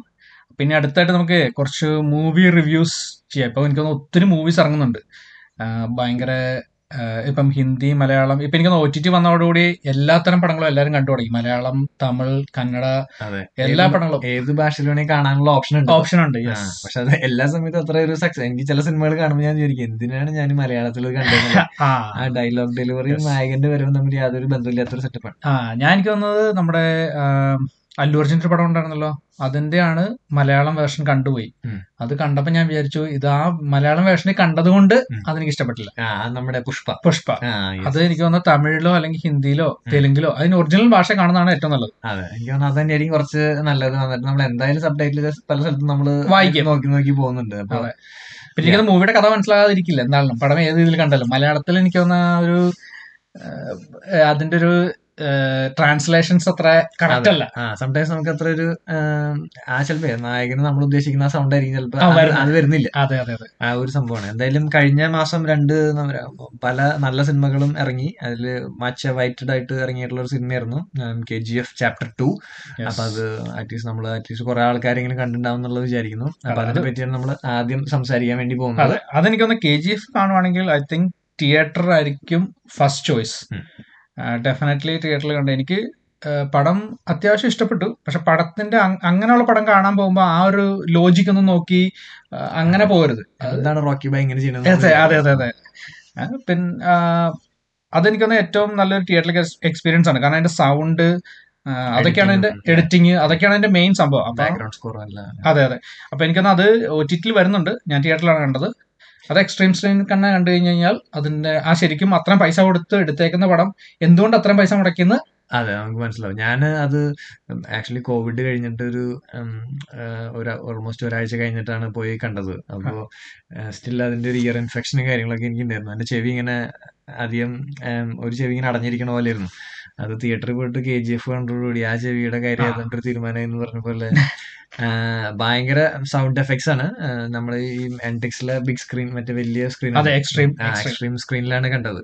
പിന്നെ അടുത്തായിട്ട് നമുക്ക് കുറച്ച് മൂവി റിവ്യൂസ് ചെയ്യാം. ഇപ്പോൾ എനിക്കൊന്ന് ഒത്തിരി മൂവീസ് ഇറങ്ങുന്നുണ്ട് ഭയങ്കര. ഇപ്പം ഹിന്ദി, മലയാളം, ഇപ്പം എനിക്കൊന്ന് OTT വന്നതോടുകൂടി എല്ലാത്തരം പടങ്ങളും എല്ലാവരും കണ്ടു തുടങ്ങി. മലയാളം, തമിഴ്, കന്നഡ, എല്ലാ പടങ്ങളും ഏത് ഭാഷയിലാണെങ്കിൽ കാണാനുള്ള ഓപ്ഷൻ ഉണ്ട്. പക്ഷെ അത് എല്ലാ സമയത്തും അത്ര ഒരു സക്സസ്. എനിക്ക് ചില സിനിമകൾ കാണുമ്പോൾ ഞാൻ ചോദിക്കും എന്തിനാണ് ഞാൻ മലയാളത്തിൽ കണ്ടത്. ആ ഡയലോഗ് ഡെലിവറിയും നായകന്റെ വരവും തമ്മിൽ യാതൊരു ബന്ധമില്ലാത്തൊരു സെറ്റപ്പാണ്. ഞാൻ എനിക്ക് തോന്നുന്നത് നമ്മുടെ അല്ലു അർജുൻ്റെ പടം ഉണ്ടായിരുന്നല്ലോ, അതിന്റെ ആണ് മലയാളം വേർഷൻ കണ്ടുപോയി. അത് കണ്ടപ്പോൾ ഞാൻ വിചാരിച്ചു ഇത് ആ മലയാളം വേർഷനിൽ കണ്ടതുകൊണ്ട് അതെനിക്ക് ഇഷ്ടപ്പെട്ടില്ല. നമ്മുടെ പുഷ്പ അത് എനിക്ക് തോന്നുന്നു തമിഴിലോ അല്ലെങ്കിൽ ഹിന്ദിയിലോ തെലുങ്കിലോ അതിന് ഒറിജിനൽ ഭാഷ കാണുന്നതാണ് ഏറ്റവും നല്ലത്. അതെ, എനിക്ക് തോന്നുന്നു അത് തന്നെയായിരിക്കും കുറച്ച് നല്ലത്. വന്നിട്ട് നമ്മൾ എന്തായാലും സബ് ടൈറ്റിൽ പല സ്ഥലത്തും നമ്മൾ വായിക്കാൻ നോക്കി പോകുന്നുണ്ട്. അതെ, പിന്നെ എനിക്കത് മൂവിയുടെ കഥ മനസ്സിലാകാതിരിക്കില്ല. എന്തായാലും പടം ഏത് രീതിയിൽ കണ്ടാലും മലയാളത്തിൽ എനിക്ക് തോന്നുന്ന ഒരു അതിന്റെ ഒരു ട്രാൻസ്ലേഷൻസ് അത്ര കറക്റ്റ് അല്ല. സംടൈംസ് നമുക്ക് അത്ര ഒരു ചിലപ്പോ നായകന് നമ്മൾ ഉദ്ദേശിക്കുന്ന ആ സൗണ്ട് ആയിരിക്കും ചിലപ്പോൾ അത് വരുന്നില്ല. അതെ അതെ അതെ, ആ ഒരു സംഭവമാണ്. എന്തായാലും കഴിഞ്ഞ മാസം 2 പല നല്ല സിനിമകളും ഇറങ്ങി. അതിൽ മച്ച് വൈറ്റഡ് ആയിട്ട് ഇറങ്ങിയിട്ടുള്ള ഒരു സിനിമയായിരുന്നു KGF Chapter 2. അപ്പൊ അത് അറ്റ്ലീസ്റ്റ് കുറെ ആൾക്കാരെങ്കിലും കണ്ടിട്ടുണ്ടാവും എന്നുള്ളത് വിചാരിക്കുന്നു. അപ്പൊ അതിനെ പറ്റിയാണ് നമ്മൾ ആദ്യം സംസാരിക്കാൻ വേണ്ടി പോകുന്നത്. അതെനിക്കൊന്ന് KGF കാണുവാണെങ്കിൽ ഐ തിങ്ക് തിയേറ്റർ ആയിരിക്കും ഫസ്റ്റ് ചോയ്സ്. ഡെഫിനറ്റ്ലി തിയേറ്ററിൽ കണ്ട് എനിക്ക് പടം അത്യാവശ്യം ഇഷ്ടപ്പെട്ടു. പക്ഷെ പടത്തിന്റെ അങ്ങനെയുള്ള പടം കാണാൻ പോകുമ്പോൾ ആ ഒരു ലോജിക് ഒന്നും നോക്കി അങ്ങനെ പോകരുത്. അതാണ് റോക്കി ബൈ ഇങ്ങനെ ചെയ്യുന്നത്. അതെ അതെ അതെ. പിന്നെ അതെനിക്കൊന്ന് ഏറ്റവും നല്ലൊരു തിയേറ്ററിൽ എക്സ്പീരിയൻസ് ആണ്. കാരണം അതിന്റെ സൗണ്ട്, അതൊക്കെയാണ് എന്റെ എഡിറ്റിങ്, അതൊക്കെയാണ് എന്റെ മെയിൻ സംഭവം. ബാക്ക്ഗ്രൗണ്ട് സ്കോർ അല്ല. അതെ അതെ. അപ്പൊ എനിക്കന്ന് അത് ഒറ്റിറ്റിൽ വരുന്നുണ്ട്, ഞാൻ തിയേറ്ററിലാണ് കണ്ടത്. അത് എക്സ്ട്രീം സ്ക്രീനിൽ കണ്ടാൽ കണ്ടു കഴിഞ്ഞു കഴിഞ്ഞാൽ അതിന്റെ ആ ശരിക്കും അത്രയും പൈസ കൊടുത്ത് എടുത്തേക്കുന്ന പടം എന്തുകൊണ്ട് അത്രയും പൈസ മുടക്കിയെന്ന് അതെ നമുക്ക് മനസ്സിലാവും. ഞാൻ അത് ആക്ച്വലി കോവിഡ് കഴിഞ്ഞിട്ട് ഒരു ഓൾമോസ്റ്റ് ഒരാഴ്ച കഴിഞ്ഞിട്ടാണ് പോയി കണ്ടത്. അപ്പോൾ സ്റ്റിൽ അതിന്റെ ഒരു ഇയർ ഇൻഫെക്ഷനും കാര്യങ്ങളൊക്കെ എനിക്കുണ്ടായിരുന്നു. എന്റെ ചെവി ഇങ്ങനെ അധികം ഒരു ചെവി ഇങ്ങനെ അടഞ്ഞിരിക്കണ പോലെയായിരുന്നു. അത് തിയേറ്ററിൽ പോയിട്ട് KGF കണ്ടോടുകൂടി ആ ചെവിയുടെ കാര്യം ഏതാണ്ട് ഒരു തീരുമാനം എന്ന് പറഞ്ഞ പോലെ ഭയങ്കര സൗണ്ട് എഫക്ട്സ് ആണ്. നമ്മൾ ഈ എൻടെക്സിലെ ബിഗ് സ്ക്രീൻ, മറ്റേ വലിയ സ്ക്രീൻ, എക്സ്ട്രീം സ്ക്രീനിലാണ് കണ്ടത്.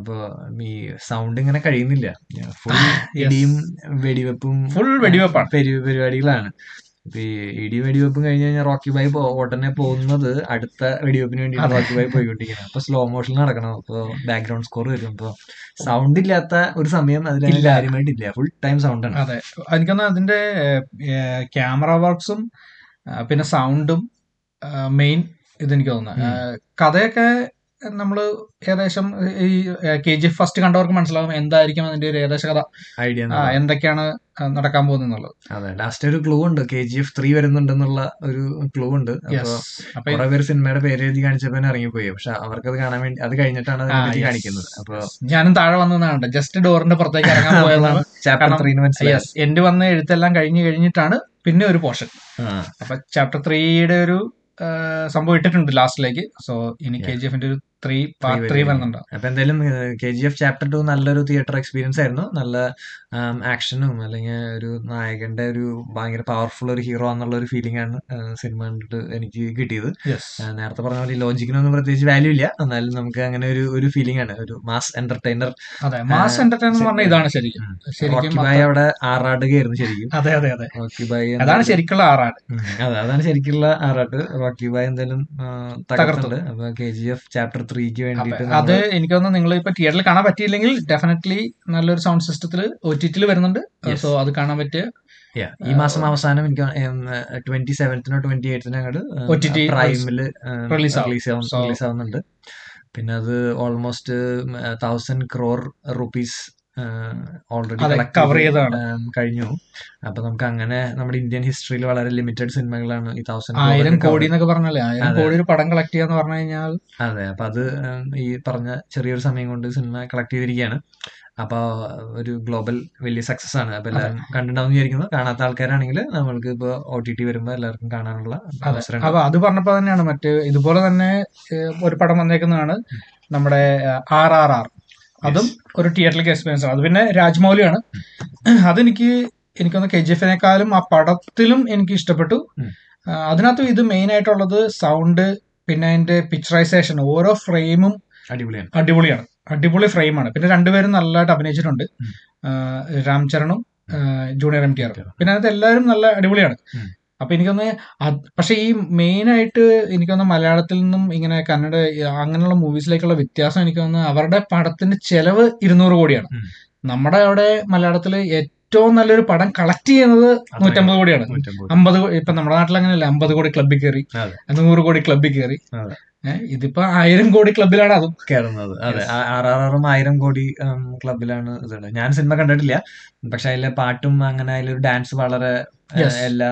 അപ്പൊ ഈ സൗണ്ട് ഇങ്ങനെ കഴിയുന്നില്ല, ഫുൾ ഇടിയും വെടിവെപ്പും ഫുൾ വെടിവെപ്പാണ് പരിപാടികളാണ്. ഇപ്പൊ ഈ ഇടി വെടിവെപ്പും കഴിഞ്ഞ് കഴിഞ്ഞാൽ റോക്കി ബായി ഉടനെ പോകുന്നത് അടുത്ത വെടിവെപ്പിന് വേണ്ടിയിട്ടാണ് റോക്കി ബായി പോയിക്കൊണ്ടിരിക്കുന്നത്. അപ്പൊ സ്ലോ മോഷനിൽ നടക്കണം, അപ്പോൾ ബാക്ക്ഗ്രൗണ്ട് സ്കോർ വരും. ഇപ്പൊ സൗണ്ട് ഇല്ലാത്ത ഒരു സമയം അതിൽ കാര്യമായിട്ടില്ല, ഫുൾ ടൈം സൗണ്ടാണ്. അതെ, എനിക്കൊന്ന് അതിന്റെ ക്യാമറ വർക്ക്സും പിന്നെ സൗണ്ടും മെയിൻ ഇതെനിക്ക് തോന്നുന്നത്. കഥയൊക്കെ നമ്മള് ഏകദേശം ഈ KGF ഫസ്റ്റ് കണ്ടവർക്ക് മനസ്സിലാവും എന്തായിരിക്കും അതിന്റെ ഒരു ഏകദേശ കഥ ഐഡിയ, എന്തൊക്കെയാണ് നടക്കാൻ പോകുന്നുള്ളത്. അതെ, ലാസ്റ്റ് ഒരു ക്ലൂ ഉണ്ട്, KGF 3 വരുന്നുണ്ടെന്നുള്ള ഒരു ക്ലൂ ഉണ്ട്. കുറെ പേര് സിനിമയുടെ പേര് എഴുതി കാണിച്ചപ്പോൾ ഇറങ്ങിപ്പോയി, പക്ഷെ അവർക്ക് അത് കാണാൻ വേണ്ടി അത് കഴിഞ്ഞിട്ടാണ് കാണിക്കുന്നത്. അപ്പൊ ഞാനും താഴെ വന്നതാണ്, ജസ്റ്റ് ഡോറിന്റെ പുറത്തേക്ക് ഇറങ്ങാൻ പോയതാണ്. Chapter 3 എൻഡ് വന്ന എഴുത്തെല്ലാം കഴിഞ്ഞിട്ടാണ് പിന്നെ ഒരു പോർഷൻ. അപ്പൊ Chapter 3 ഒരു സംഭവം ഇട്ടിട്ടുണ്ട് ലാസ്റ്റിലേക്ക്. സോ ഇനി KGFന്റെ ഒരു 3 Part 3 വരുന്നുണ്ട്. അപ്പൊ എന്തായാലും KGF Chapter 2 നല്ലൊരു തിയേറ്റർ എക്സ്പീരിയൻസ് ആയിരുന്നു. നല്ല ആക്ഷനും അല്ലെങ്കിൽ ഒരു നായകന്റെ ഒരു ഭയങ്കര പവർഫുൾ ഒരു ഹീറോ എന്നുള്ള ഒരു ഫീലിംഗ് ആണ് സിനിമ കണ്ടിട്ട് എനിക്ക് കിട്ടിയത്. നേരത്തെ പറഞ്ഞ പോലെ ലോജിക്കിനൊന്നും പ്രത്യേകിച്ച് വാല്യൂ ഇല്ല, എന്നാലും നമുക്ക് അങ്ങനെ ഒരു ഫീലിംഗ് ആണ്, ഒരു മാസ് എന്റർടൈനർ. അതെ, മാസ് എന്റർടൈനർ എന്ന് പറഞ്ഞാൽ ഇതാണ് ശരിക്കും. റോക്കി ബായി അവിടെ ആറാടുകയായിരുന്നു ശരിക്കും. അതെ അതെ അതെ, റോക്കി ബായി അതാണ് ശരിക്കുള്ള ആറാട്. അതെ, അതാണ് ശരിക്കുള്ള ആറാട്ട്. റോക്കി ബായി എന്തായാലും തകർത്തത്. അപ്പൊ KGF Chapter 3 വേണ്ടിയിട്ട് അത് എനിക്ക് തോന്നുന്നു നിങ്ങൾ ഇപ്പൊ തിയേറ്ററിൽ കാണാൻ പറ്റിയില്ലെങ്കിൽ ഡെഫിനറ്റ്ലി നല്ലൊരു സൗണ്ട് സിസ്റ്റത്തിൽ OTT വരുന്നുണ്ട്. സോ അത് കാണാൻ പറ്റിയ ഈ മാസം അവസാനം എനിക്ക് 27th-നോ 28th-നോ അങ്ങോട്ട് OTT പ്രൈമില് റിലീസ് ആവുന്നുണ്ട്. പിന്നെ അത് almost 1000 crore rupees already cover ചെയ്താണ് കഴിഞ്ഞു. അപ്പൊ നമുക്ക് അങ്ങനെ നമ്മുടെ ഇന്ത്യൻ ഹിസ്റ്ററിയിൽ വളരെ ലിമിറ്റഡ് സിനിമകളാണ് ഈ 1000 crore എന്നൊക്കെ പറഞ്ഞല്ലേ. 1000 crore ഒരു പടം കളക്ട് ചെയ്യാന്ന് പറഞ്ഞു കഴിഞ്ഞാൽ അതെ, അപ്പൊ അത് ഈ പറഞ്ഞ ചെറിയൊരു സമയം കൊണ്ട് സിനിമ കളക്ട് ചെയ്തിരിക്കുകയാണ്. അപ്പൊ ഒരു ഗ്ലോബൽ വലിയ സക്സസ് ആണ്. അപ്പൊ എല്ലാവരും കണ്ടിട്ടുണ്ടാവും വിചാരിക്കുന്നു. കാണാത്ത ആൾക്കാരാണെങ്കിൽ നമ്മൾക്ക് ഇപ്പൊ OTT വരുമ്പോൾ എല്ലാവർക്കും കാണാനുള്ള അവസരം. അപ്പൊ അത് പറഞ്ഞപ്പോ തന്നെയാണ് മറ്റേ ഇതുപോലെ തന്നെ ഒരു പടം വന്നേക്കുന്നതാണ് നമ്മുടെ RRR. അതും ഒരു തിയേറ്ററിലേക്ക് എക്സ്പീരിയൻസ് ആണ്. അത് പിന്നെ രാജമൗലിയാണ്. എനിക്കൊന്ന് KGFനെക്കാളും ആ പടത്തിലും എനിക്ക് ഇഷ്ടപ്പെട്ടു. അതിനകത്തും ഇത് മെയിൻ ആയിട്ടുള്ളത് സൗണ്ട്, പിന്നെ അതിന്റെ പിക്ചറൈസേഷൻ, ഓരോ ഫ്രെയിമും അടിപൊളിയാണ്. അടിപൊളി ഫ്രെയിമാണ്. പിന്നെ രണ്ടുപേരും നല്ലതായിട്ട് അഭിനയിച്ചിട്ടുണ്ട്, രാംചരണും ജൂനിയർ NTR. പിന്നെ അതിനകത്ത് എല്ലാവരും നല്ല അടിപൊളിയാണ്. അപ്പൊ എനിക്കൊന്ന് പക്ഷെ ഈ മെയിനായിട്ട് എനിക്കൊന്ന് മലയാളത്തിൽ നിന്നും ഇങ്ങനെ കന്നഡ അങ്ങനെയുള്ള മൂവീസിലേക്കുള്ള വ്യത്യാസം എനിക്കൊന്ന് അവരുടെ പടത്തിന്റെ ചെലവ് 200 crore. നമ്മുടെ അവിടെ മലയാളത്തില് ഏറ്റവും നല്ലൊരു പടം കളക്ട് ചെയ്യുന്നത് 150 crore. 50 crore ഇപ്പൊ നമ്മുടെ നാട്ടിൽ അങ്ങനെയല്ല, 50 crore ക്ലബ്ബിൽ കയറി, 100 crore ക്ലബ്ബിൽ കയറി. ഇതിപ്പോ 1000 crore ക്ലബിലാണ് അതും കയറുന്നത്. അതെ, RRRഉം 1000 crore ക്ലബിലാണ് ഇതുള്ളത്. ഞാൻ സിനിമ കണ്ടിട്ടില്ല, പക്ഷെ അതിലെ പാട്ടും അങ്ങനെ അതിലൊരു ഡാൻസ് വളരെ എല്ലാ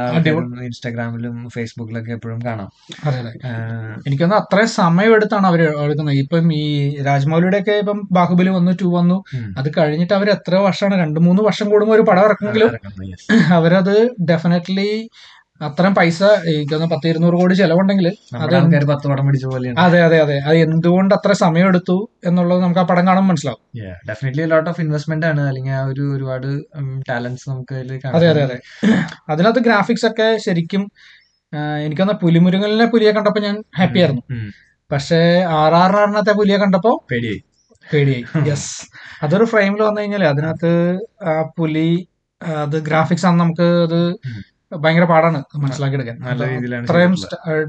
ഇൻസ്റ്റാഗ്രാമിലും ഫേസ്ബുക്കിലൊക്കെ എപ്പോഴും കാണാം. എനിക്കൊന്ന് അത്രയും സമയം എടുത്താണ് അവർ എടുക്കുന്നത്. ഇപ്പം ഈ രാജമൗലിയുടെ ഒക്കെ ഇപ്പം ബാഹുബലി 1, 2 വന്നു. അത് കഴിഞ്ഞിട്ട് അവർ എത്ര വർഷമാണ്, 2-3 വർഷം കൂടുമ്പോൾ ഒരു പടം ഇറക്കുമെങ്കിലും അവരത് ഡെഫിനറ്റ്ലി അത്രയും പൈസ എനിക്കൊന്ന് 10-200 crore ചെലവുണ്ടെങ്കിൽ അത് 10 പടം പിടിച്ച പോലെയാണ്. അതെ അതെ അതെ, അത് എന്തുകൊണ്ട് അത്ര സമയം എടുത്തു എന്നുള്ളത് നമുക്ക് ആ പടം കാണുമ്പോൾ മനസ്സിലാവും. ഡെഫിനറ്റ്ലി ലോട്ട് ഓഫ് ഇൻവെസ്റ്റ്മെന്റ് ആണ്, അല്ലെങ്കിൽ ആ ഒരു ഒരുപാട് ടാലൻസ് നമുക്ക്. അതെ അതെ അതെ, അതിനകത്ത് ഗ്രാഫിക്സ് ഒക്കെ ശരിക്കും എനിക്കൊന്ന് പുലിമുരുങ്ങലിനെ പുലിയെ കണ്ടപ്പോൾ ഞാൻ ഹാപ്പി ആയിരുന്നു. പക്ഷേ RRRനത്തെ പുലിയെ കണ്ടപ്പോൾ പേടിയായി. യെസ്, അതൊരു ഫ്രെയിമിൽ വന്നു കഴിഞ്ഞാൽ അതിനകത്ത് ആ പുലി അത് ഗ്രാഫിക്സ് ആണ് നമുക്ക് അത് ഭയങ്കര പാടാണ് മനസ്സിലാക്കിയെടുക്കാൻ. നല്ല രീതിയിലാണ് ഇത്രയും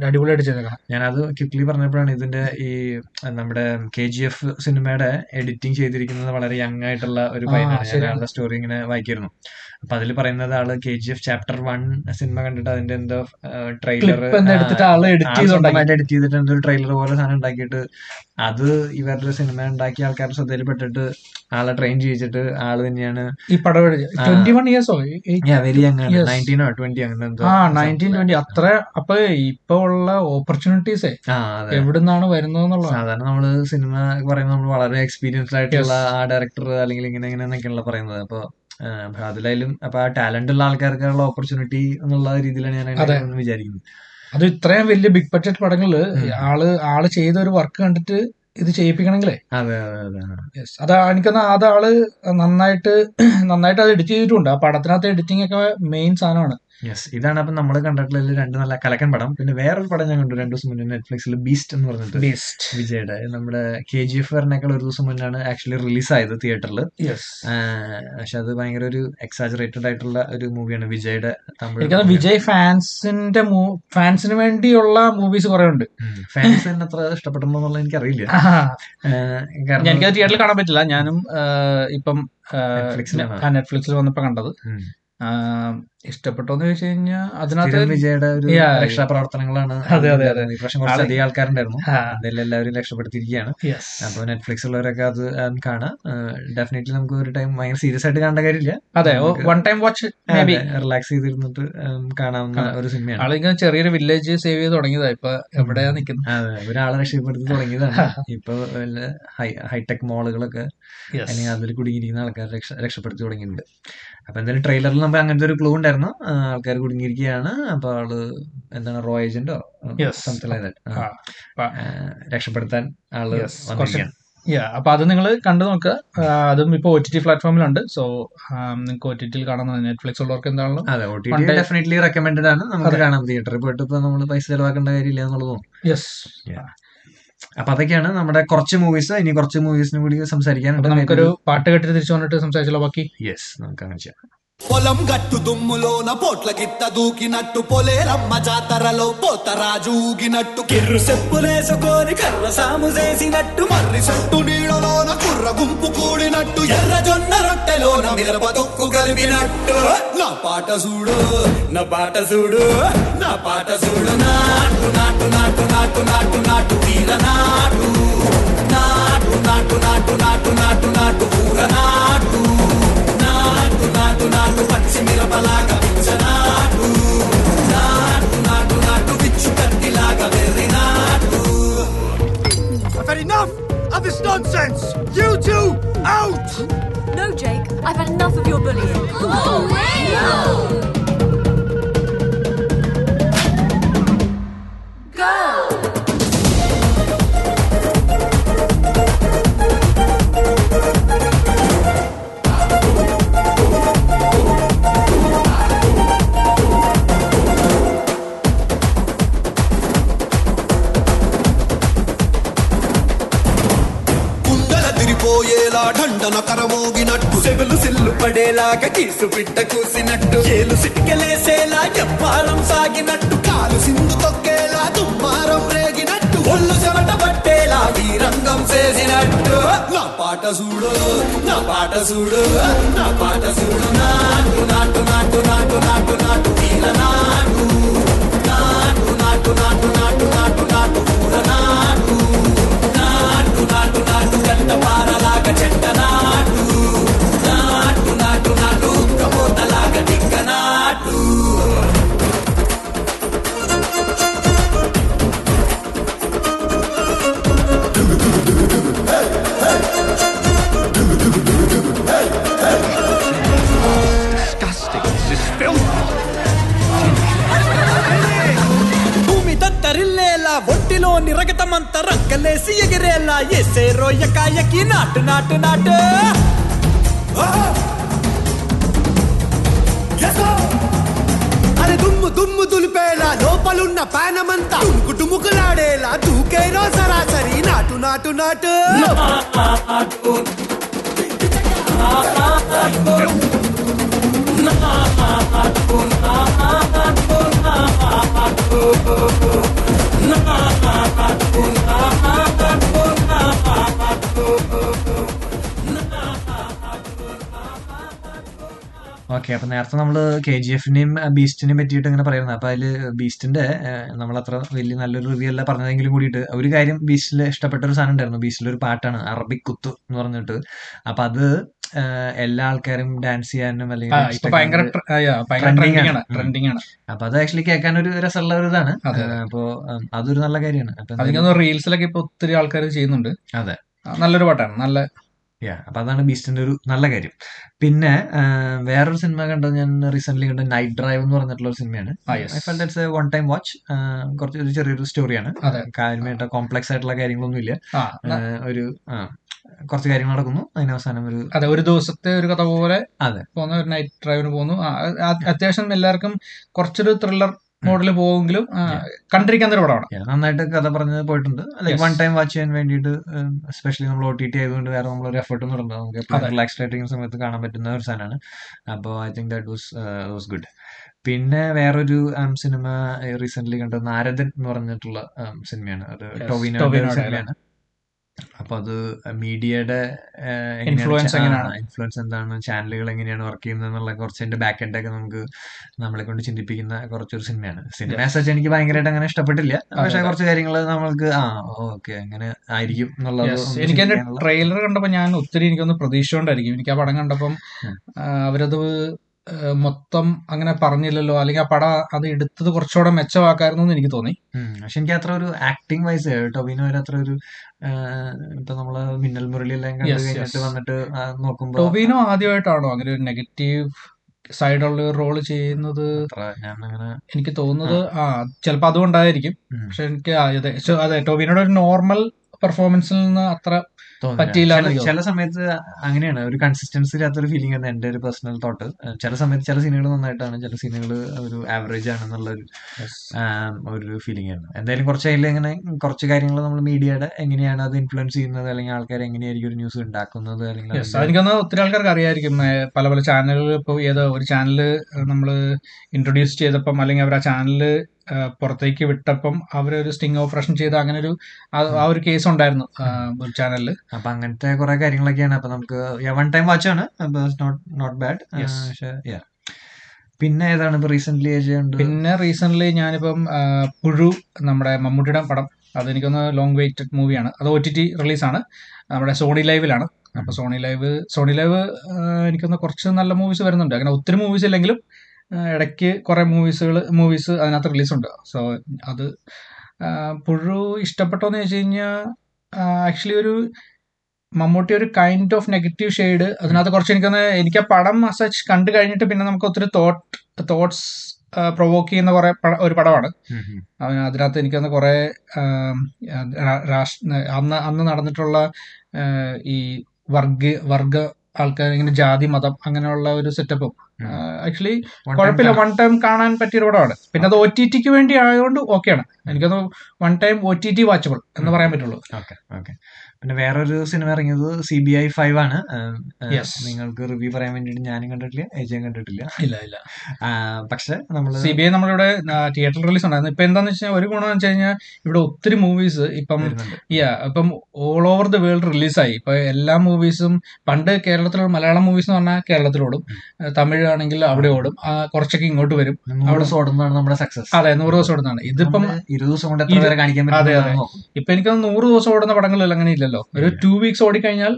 അടിപൊളിയായിട്ട് ചെയ്തേക്കാം. ഞാനത് ക്വിക്ലി പറഞ്ഞപ്പോഴാണ് ഇതിന്റെ ഈ നമ്മുടെ KGF സിനിമയുടെ എഡിറ്റിംഗ് ചെയ്തിരിക്കുന്നത് വളരെ യങ് ആയിട്ടുള്ള ഒരു പയ്യനാണ്. സ്റ്റോറി ഇങ്ങനെ വായിക്കായിരുന്നു. അപ്പൊ അതിൽ പറയുന്നത് ആള് KGF Chapter 1 സിനിമ കണ്ടിട്ട് അതിന്റെ എന്തോ ട്രെയിലർ എഡിറ്റ് ചെയ്തിട്ട് എന്തോ ട്രെയിലർ പോലെ സാധനം ഉണ്ടാക്കിയിട്ട് അത് ഇവരുടെ സിനിമ ഉണ്ടാക്കിയ ആൾക്കാരുടെ ശ്രദ്ധയിൽപ്പെട്ടിട്ട് ആളെ ട്രെയിൻ ചെയ്യിച്ചിട്ട് ആള് തന്നെയാണ് ഈ പടം. 21 years വെരി യങ് ആണ്. 19 or 20 അങ്ങനെ എന്തോ 19-20 അത്ര. അപ്പൊ ഇപ്പൊ ഉള്ള ഓപ്പർച്യൂണിറ്റീസേ എവിടുന്നാണ് വരുന്നതെന്നുള്ള സാധാരണ നമ്മള് സിനിമ പറയുന്നത് നമ്മൾ വളരെ എക്സ്പീരിയൻസ്ഡ് ആയിട്ടുള്ള ആ ഡയറക്ടർ അല്ലെങ്കിൽ ഇങ്ങനെ ഇങ്ങനെയൊക്കെയുള്ള പറയുന്നത്. അപ്പൊ അതിലായാലും അപ്പൊ ആ ടാലന്റ് ഉള്ള ആൾക്കാർക്കുള്ള ഓപ്പർച്യൂണിറ്റി എന്നുള്ള രീതിയിലാണ് ഞാൻ വിചാരിക്കുന്നത്. അത് ഇത്രയും വലിയ ബിഗ് ബഡ്ജറ്റ് പടങ്ങളില് ആള് ചെയ്ത ഒരു വർക്ക് കണ്ടിട്ട് ഇത് ചെയ്യിപ്പിക്കണമെങ്കിലേ അതാ എനിക്കൊന്ന് അത് ആള് നന്നായിട്ട് അത് എഡിറ്റ് ചെയ്തിട്ടുണ്ട്. ആ പടത്തിനകത്ത് എഡിറ്റിംഗ് ഒക്കെ മെയിൻ സാധനമാണ്. യെസ്, ഇതാണ് അപ്പം നമ്മൾ കണ്ടിട്ടുള്ള രണ്ട് നല്ല കലക്കൻ പടം. പിന്നെ വേറൊരു പടം ഞാൻ കണ്ടു 2 ദിവസം മുന്നേ നെറ്റ്ഫ്ലിക്സിൽ, ബീസ്റ്റ് എന്ന് പറഞ്ഞിട്ട്. ബീസ്റ്റ് വിജയുടെ നമ്മുടെ KGF വരണേക്കാൾ 1 ദിവസം മുന്നാണ് ആക്ച്വലി റിലീസായത് തിയേറ്ററിൽ. പക്ഷെ അത് ഭയങ്കര ഒരു എക്സാജറേറ്റഡ് ആയിട്ടുള്ള ഒരു മൂവിയാണ് വിജയുടെ. തമിഴ് വിജയ് ഫാൻസിന് വേണ്ടിയുള്ള മൂവീസ് കുറെ ഉണ്ട്. ഫാൻസ് തന്നെ അത്ര ഇഷ്ടപ്പെടുമ്പോ എന്നുള്ളത് എനിക്കറിയില്ല, കാരണം എനിക്കത് തിയേറ്ററിൽ കാണാൻ പറ്റില്ല. ഞാനും ഇപ്പം നെറ്റ്ഫ്ലിക്സിൽ വന്നപ്പോ കണ്ടത്. ഇഷ്ടപ്പെട്ടോന്ന് ചോദിച്ചു കഴിഞ്ഞാൽ അതിനകത്ത് വിജയുടെ ഒരു രക്ഷാപ്രവർത്തനങ്ങളാണ്. അതെ അതെ അതെ, ഇപ്രാവശ്യം കുറച്ച് അധികം ആൾക്കാരുണ്ടായിരുന്നു. അതിലെല്ലാവരും രക്ഷപ്പെടുത്തിയിരിക്കുകയാണ്. അപ്പൊ നെറ്റ്ഫ്ലിക്സ് ഉള്ളവരൊക്കെ അത് കാണാം. ഡെഫിനറ്റ്ലി നമുക്ക് ഒരു ടൈം ഭയങ്കര സീരിയസ് ആയിട്ട് കാണേണ്ട കാര്യമില്ല. അതെ, വൺ ടൈം വാച്ച്, റിലാക്സ് ചെയ്തിരുന്നിട്ട് കാണാവുന്ന ഒരു സിനിമയാണ്. ആളിങ്ങനെ ചെറിയൊരു വില്ലേജ് സേവ് ചെയ്ത് തുടങ്ങിയതാണ്. ഇപ്പൊ എവിടെയാ നിൽക്കുന്നത്? അതെ, ഒരാളെ രക്ഷപ്പെടുത്തി തുടങ്ങിയതാണ്. ഇപ്പൊ ഹൈടെക് മോളുകളൊക്കെ അല്ലെങ്കിൽ അതിൽ കുടുങ്ങിയിരിക്കുന്ന ആൾക്കാർ രക്ഷപ്പെടുത്തി തുടങ്ങിയിട്ടുണ്ട്. അപ്പൊ എന്തായാലും ട്രെയിലറിൽ നമുക്ക് അങ്ങനത്തെ ഒരു ക്ലൂ ഉണ്ടായിരുന്നു. ആൾക്കാർ കുടുങ്ങിയിരിക്കുകയാണ്. അപ്പൊ ആള് എന്താണ് റോ ഏജന്റോ രക്ഷപ്പെടുത്താൻ ആള്. അപ്പൊ അത് നിങ്ങൾ കണ്ടു നോക്കുക. അതും ഇപ്പൊ OTT പ്ലാറ്റ്ഫോമിലുണ്ട്. സോ നിങ്ങൾക്ക് OTTയിൽ കാണാൻ, നെറ്റ്ഫ്ലിക്സ് ഉള്ളവർക്ക് എന്താണല്ലോ. അതെ, OTT ഡെഫിനറ്റ്ലി റെക്കമെൻഡഡ് ആണ്. നമുക്ക് കാണാം. തിയേറ്ററിൽ പോയിട്ട് ഇപ്പൊ നമ്മൾ പൈസ ചെലവാക്കേണ്ട കാര്യമില്ല എന്നുള്ളതും. യെസ്, അപ്പൊ അതൊക്കെയാണ് നമ്മുടെ കുറച്ച് മൂവീസ്. ഇനി കുറച്ച് മൂവീസിനും കൂടി സംസാരിക്കാനുണ്ട്. നമുക്കൊരു പാട്ട് കേട്ടിട്ട് തിരിച്ചു വന്നിട്ട് സംസാരിച്ചല്ലോ ബാക്കി. യെസ്, നമുക്ക് അങ്ങനെ ചെയ്യാം. పొలం గట్టు దుమ్ములోన పోట్ల గిత్త దూకినట్టు పొలేరమ్మ జాతరలో పోతరాజు ఊగినట్టు కిర్రు చెప్పులేసుకొని కర్ర సాము చేసినట్టు మర్రి చెట్టు నీడలోన కుర్ర గుంపు కూడినట్టు ఎర్ర జొన్న రొట్టెలోన మిరప దొక్కు కలిపినట్టు నా పాట చూడు నా పాట చూడు నా పాట చూడు నాటు నాటు నాటు నాటు నాటు నాటు వీర నాటు నాటు నాటు నాటు నాటు నాటు నాటు ఊర నాటు నాటు నాటు పచ్చి మిరపలాగా విచ్చనాటు నాటు నాటు నాటు విచ్చు కత్తిలాగా వెర్రి నాటు. I've had enough of this nonsense. You two out. No, Jake, I've had enough of your bullying. Oh, hey, no. Go. దండన కరమోగినట్టు సెవెలు సిల్లు పడేలాగా కీసు పిట్ట కూసినట్టు ఏలు సిటికెలేసేలా చెప్పాలం సాగినట్టు కాలు సింధు తొక్కేలా తుమ్మారం రేగినట్టు ఒళ్ళు చెమట పట్టేలా వీరంగం చేసినట్టు నా పాట చూడు నా పాట చూడు నా పాట చూడు నాటు నాటు నాటు నాటు నాటు నాటు వీర నాటు నాటు నాటు నాటు నాటు నాటు నాటు వీర నాటు నాటు నాటు నాటు చెట్ట పారలాగ చెట్ట నాటు నాటు నాటు నాటు కబోతలాగ దిక్క నాటు. ఒట్టిలోని రగతమంతా రక్కలేసి ఎగిరేలా ఎసే రోయకాయకి నాటు నాటు నాటు అరే దుమ్ము దుమ్ము దులిపేలా లోపలున్న పానమంతా కుటుముకులాడేలా దూకేరో సరాసరి నాటు నాటు నాటు నాటు ഓക്കെ, അപ്പം നേരത്തെ നമ്മൾ കെ ജി എഫിനെയും ബീസ്റ്റിനെയും പറ്റിയിട്ട് ഇങ്ങനെ പറയുന്നത്. അപ്പം അതിൽ ബീസ്റ്റിൻ്റെ നമ്മളത്ര വലിയ നല്ലൊരു റിവ്യൂ അല്ല പറഞ്ഞതെങ്കിലും കൂടിയിട്ട് ഒരു കാര്യം ബീസ്റ്റിൽ ഇഷ്ടപ്പെട്ട ഒരു സാധനം ഉണ്ടായിരുന്നു. ബീസ്റ്റിലൊരു പാട്ടാണ് അറബിക് കുത്ത് എന്ന് പറഞ്ഞിട്ട്. അപ്പം അത് എല്ലാ ആൾക്കാരും ഡാൻസ് ചെയ്യാനും അല്ലെങ്കിൽ അപ്പൊ അത് ആക്ച്വലി കേൾക്കാൻ ഒരു രസമുള്ള ഒരു ഇതാണ്. അപ്പോൾ അതൊരു നല്ല കാര്യമാണ്. റീൽസിലൊക്കെ ഇപ്പൊ ഒത്തിരി ആൾക്കാർ ചെയ്യുന്നുണ്ട്. അതെ, നല്ലൊരു പാട്ടാണ്, നല്ല. അപ്പൊ അതാണ് ബീസ്റ്റിന്റെ ഒരു നല്ല കാര്യം. പിന്നെ വേറൊരു സിനിമ കണ്ടത് ഞാൻ റീസെന്റ്ലി കണ്ട നൈറ്റ് ഡ്രൈവ് എന്ന് പറഞ്ഞിട്ടുള്ള ഒരു സിനിമയാണ്. I felt it's a one time watch. കുറച്ചൊരു ചെറിയൊരു സ്റ്റോറിയാണ്, കാര്യമായിട്ട് കോംപ്ലക്സ് ആയിട്ടുള്ള കാര്യങ്ങളൊന്നും ഇല്ല. ഒരു കുറച്ച് കാര്യങ്ങൾ നടക്കുന്നു, അതിന് അവസാനം ഒരു ഒരു ദിവസത്തെ ഒരു കഥ പോലെ പോകുന്ന ഒരു നൈറ്റ് ഡ്രൈവിന് പോകുന്നു. അത്യാവശ്യം എല്ലാവർക്കും കുറച്ചൊരു ത്രില്ലർ മോഡല് പോകുമെങ്കിലും കണ്ടിരിക്കാൻ ഒരു പടമാണ്. നന്നായിട്ട് കഥ പറഞ്ഞ് പോയിട്ടുണ്ട്. വൺ ടൈം വാച്ച് ചെയ്യാൻ വേണ്ടിയിട്ട് സ്പെഷ്യലി നമ്മൾ OTT ആയതുകൊണ്ട് വേറെ നമ്മളൊരു എഫേർട്ട് ഒന്നും ഇടുന്നത്, നമുക്ക് റിലാക്സ്ഡ് ആയിട്ട് സമയത്ത് കാണാൻ പറ്റുന്ന ഒരു സാധനമാണ്. അപ്പോൾ I think that was good. പിന്നെ വേറൊരു സിനിമ റീസെന്റ്ലി കണ്ടത് നാരദൻ എന്ന് പറഞ്ഞിട്ടുള്ള സിനിമയാണ്. അത് ടൊവിനോ സിനിമയാണ്. അപ്പൊ അത് മീഡിയയുടെ ഇൻഫ്ലുവൻസ് എന്താണ്, ചാനലുകൾ എങ്ങനെയാണ് വർക്ക് ചെയ്യുന്നത് എന്നുള്ള കുറച്ച് അതിന്റെ ബാക്ക് എൻഡ് ഒക്കെ നമ്മളെ കൊണ്ട് ചിന്തിപ്പിക്കുന്ന കുറച്ചൊരു സിനിമയാണ്. സിനിമ സച്ച് എനിക്ക് ഭയങ്കരമായിട്ട് അങ്ങനെ ഇഷ്ടപ്പെട്ടില്ല, പക്ഷെ കുറച്ച് കാര്യങ്ങൾ നമ്മൾക്ക് ഓക്കെ അങ്ങനെ ആയിരിക്കും എന്നുള്ളത്. എനിക്ക് അതിന്റെ ട്രെയിലർ കണ്ടപ്പോൾ ഞാൻ ഒത്തിരി എനിക്കൊന്ന് പ്രതീക്ഷ കൊണ്ടായിരിക്കും. എനിക്ക് ആ പടം കണ്ടപ്പം അവരത് മൊത്തം അങ്ങനെ പറഞ്ഞില്ലല്ലോ, അല്ലെങ്കിൽ ആ പടം അത് എടുത്തത് കുറച്ചുകൂടെ മെച്ചമാക്കായിരുന്നു എന്ന് എനിക്ക് തോന്നി. പക്ഷെ എനിക്ക് അത്ര ഒരു ആക്ടിങ് വൈസ് ടൊവിനോ അത്ര ഒരു ഇപ്പൊ നമ്മള് മിന്നൽ മുരളി എല്ലാം കഴിഞ്ഞിട്ട് വന്നിട്ട് നോക്കുമ്പോ ടൊവിനോ ആദ്യമായിട്ടാണോ അങ്ങനെ ഒരു നെഗറ്റീവ് സൈഡുള്ള റോൾ ചെയ്യുന്നത് എനിക്ക് തോന്നുന്നത്. ചിലപ്പോ അതുകൊണ്ടായിരിക്കും. പക്ഷെ എനിക്ക് അതെ ടൊവിനോയുടെ ഒരു നോർമൽ പെർഫോമൻസിൽ നിന്ന് അത്ര പറ്റിയില്ല. ചില സമയത്ത് അങ്ങനെയാണ് ഒരു കൺസിസ്റ്റൻസി ഇല്ലാത്തൊരു ഫീലിംഗ് ആണ് എന്റെ ഒരു പേഴ്സണൽ തോട്ട്. ചില സമയത്ത് ചില സീനുകൾ നന്നായിട്ടാണ്, ചില സീനുകൾ ഒരു ആവറേജ് ആണെന്നുള്ള ഒരു ഫീലിംഗ് ആണ്. എന്തായാലും കുറച്ചായാലും ഇങ്ങനെ കുറച്ച് കാര്യങ്ങൾ നമ്മൾ മീഡിയയുടെ എങ്ങനെയാണ് അത് ഇൻഫ്ലുവൻസ് ചെയ്യുന്നത്, അല്ലെങ്കിൽ ആൾക്കാർ എങ്ങനെയായിരിക്കും ഒരു ന്യൂസ് ഉണ്ടാക്കുന്നത്, അല്ലെങ്കിൽ എനിക്കൊന്ന് ഒത്തിരി ആൾക്കാർക്ക് അറിയായിരിക്കും. പല പല ചാനലുകൾ ഇപ്പോൾ ഏതോ ഒരു ചാനല് നമ്മൾ ഇൻട്രൊഡ്യൂസ് ചെയ്തപ്പം, അല്ലെങ്കിൽ അവർ ആ ചാനല് പുറത്തേക്ക് വിട്ടപ്പം അവരൊരു സ്റ്റിങ് ഓപ്പറേഷൻ ചെയ്ത് അങ്ങനെ ഒരു ആ ഒരു കേസ് ഉണ്ടായിരുന്നു ഒരു ചാനലില്. അപ്പൊ അങ്ങനത്തെ കുറെ കാര്യങ്ങളൊക്കെയാണ്. അപ്പൊ നമുക്ക് വൺ ടൈം വാച്ചാണ്, നോട്ട് ബാഡ്. പിന്നെ ഏതാണ് ഇപ്പൊ റീസെന്റ്ലി? പിന്നെ റീസെന്റ്ലി ഞാനിപ്പം പുഴു, നമ്മുടെ മമ്മൂട്ടിയുടെ പടം, അതെനിക്കൊന്ന് ലോങ് വെയിറ്റഡ് മൂവിയാണ്. അത് OTT റിലീസാണ്, നമ്മുടെ സോണി ലൈവിലാണ്. അപ്പൊ സോണി ലൈവ് എനിക്കൊന്ന് കുറച്ച് നല്ല മൂവീസ് വരുന്നുണ്ട്. അങ്ങനെ ഒത്തിരി മൂവീസ് ഇല്ലെങ്കിലും ഇടയ്ക്ക് കുറെ മൂവീസ് അതിനകത്ത് റിലീസുണ്ട്. സോ അത് പുഴു ഇഷ്ടപ്പെട്ടോന്ന് ചോദിച്ചു കഴിഞ്ഞാൽ ആക്ച്വലി ഒരു മമ്മൂട്ടി ഒരു കൈൻഡ് ഓഫ് നെഗറ്റീവ് ഷെയ്ഡ് അതിനകത്ത് കുറച്ച് എനിക്ക് ആ പടം മസാജ് കണ്ടു കഴിഞ്ഞിട്ട് പിന്നെ നമുക്ക് ഒത്തിരി തോട്ട്സ് പ്രൊവോക്ക് ചെയ്യുന്ന കുറെ ഒരു പടമാണ്. അതിനകത്ത് എനിക്കൊന്ന് കുറെ അന്ന് നടന്നിട്ടുള്ള ഈ വർഗ ആൾക്കാർ, ഇങ്ങനെ ജാതി മതം അങ്ങനെയുള്ള ഒരു സെറ്റപ്പും ആക്ച്വലി കുഴപ്പമില്ല, വൺ ടൈം കാണാൻ പറ്റിയ ഒരുപാടാണ്. പിന്നെ അത് OTTക്ക് വേണ്ടി ആയതുകൊണ്ട് ഓക്കെയാണ്. എനിക്കത് വൺ ടൈം OTT വാച്ചബിൾ എന്ന് പറയാൻ പറ്റുള്ളൂ. പിന്നെ വേറൊരു സിനിമ ഇറങ്ങിയത് CBI 5 ആണ്. നിങ്ങൾക്ക് റിവ്യൂ പറയാൻ വേണ്ടിയിട്ട് ഞാനും കണ്ടിട്ടില്ല, ഏജയും കണ്ടിട്ടില്ല. ഇല്ല, പക്ഷെ നമ്മള് CBI നമ്മളിവിടെ തിയേറ്ററിൽ റിലീസ് ഉണ്ടായിരുന്നു. ഇപ്പൊ എന്താന്ന് വെച്ചാൽ ഒരു ഗുണം വെച്ച് കഴിഞ്ഞാൽ ഇവിടെ ഒത്തിരി മൂവീസ് ഇപ്പം ഓൾ ഓവർ ദ വേൾഡ് റിലീസായി. ഇപ്പൊ എല്ലാ മൂവീസും പണ്ട് കേരളത്തിലുള്ള മലയാളം മൂവീസ് എന്ന് പറഞ്ഞാൽ കേരളത്തിലോടും, തമിഴ് ആണെങ്കിൽ അവിടെ ഓടും, കുറച്ചൊക്കെ ഇങ്ങോട്ട് വരും. അവിടെ ഓടുന്നതാണ് നമ്മുടെ സക്സസ്. അതെ, 100 ദിവസം ഓടുന്നതാണ്. ഇതിപ്പം 20 ദിവസം കൊണ്ട് കാണിക്കാൻ പറ്റും. അതെ, ഇപ്പൊ എനിക്ക് 100 ദിവസം ഓടുന്ന പടങ്ങളിൽ അങ്ങനെ ഇല്ലല്ലോ. ഒരു 2 വീക്സ് ഓടിക്കഴിഞ്ഞാൽ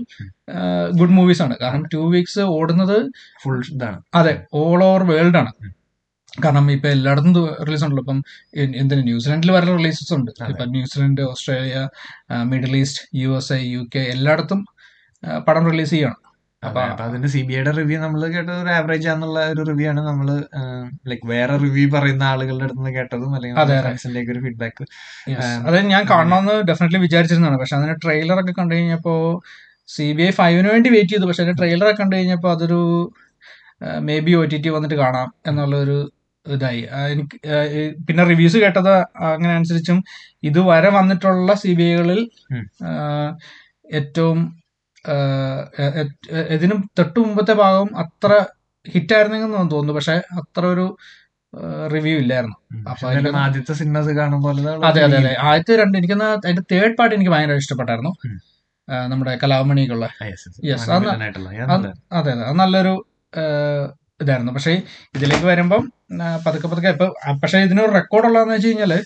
ഗുഡ് മൂവീസ് ആണ്. കാരണം 2 വീക്സ് ഓടുന്നത് ഫുൾ ഇതാണ്. അതെ, ഓൾ ഓവർ വേൾഡ് ആണ്. കാരണം ഇപ്പൊ എല്ലായിടത്തും റിലീസ് ഉണ്ടല്ലോ. ഇപ്പം എന്തിന് ന്യൂസിലൻഡിൽ വരെ റിലീസസ് ഉണ്ട്. ഇപ്പൊ New Zealand, Australia, Middle East, USA, UK എല്ലായിടത്തും പടം റിലീസ് ചെയ്യണം. അപ്പൊ അതിന്റെ CBIയുടെ റിവ്യൂ നമ്മൾ കേട്ടത് ഒരു ആവറേജ് ആണെന്നുള്ള ഒരു റിവ്യൂ ആണ്. നമ്മള് ലൈക് വേറെ റിവ്യൂ പറയുന്ന ആളുകളുടെ അടുത്ത് നിന്ന് കേട്ടതും അല്ലെങ്കിൽ ഒരു ഫീഡ്ബാക്ക് അത് ഞാൻ കാണണമെന്ന് ഡെഫിനറ്റ്ലി വിചാരിച്ചിരുന്നതാണ്. പക്ഷെ അതിന്റെ ട്രെയിലർ ഒക്കെ കണ്ടു കഴിഞ്ഞപ്പോ CBI 5 വേണ്ടി വെയിറ്റ് ചെയ്തു. പക്ഷെ അതിന്റെ ട്രെയിലർ ഒക്കെ കണ്ടു കഴിഞ്ഞപ്പോ അതൊരു maybe OTT വന്നിട്ട് കാണാം എന്നുള്ളൊരു ഇതായി എനിക്ക്. പിന്നെ റിവ്യൂസ് കേട്ടത് അങ്ങനെ അനുസരിച്ചും ഇതുവരെ വന്നിട്ടുള്ള CBIകളിൽ ഏറ്റവും ഇതിനും തൊട്ട് മുമ്പത്തെ ഭാഗം അത്ര ഹിറ്റായിരുന്നെങ്കിൽ തോന്നുന്നു, പക്ഷെ അത്ര ഒരു റിവ്യൂ ഇല്ലായിരുന്നു. അപ്പൊ ആദ്യത്തെ സിനിമസ് കാണുമ്പോൾ അതെ അതെ അതെ ആദ്യത്തെ രണ്ട് എനിക്കൊന്ന് അതിന്റെ തേർഡ് പാർട്ട് എനിക്ക് ഭയങ്കര ഇഷ്ടപ്പെട്ടായിരുന്നു, നമ്മുടെ കലാമണിക്കുള്ള. യെസ്, അതെ അതെ അത് നല്ലൊരു ഇതായിരുന്നു. പക്ഷേ ഇതിലേക്ക് വരുമ്പം പതുക്കെ പതുക്കെ ഇപ്പൊ പക്ഷെ ഇതിനൊരു റെക്കോർഡുള്ളതെന്ന് വെച്ച് കഴിഞ്ഞാല്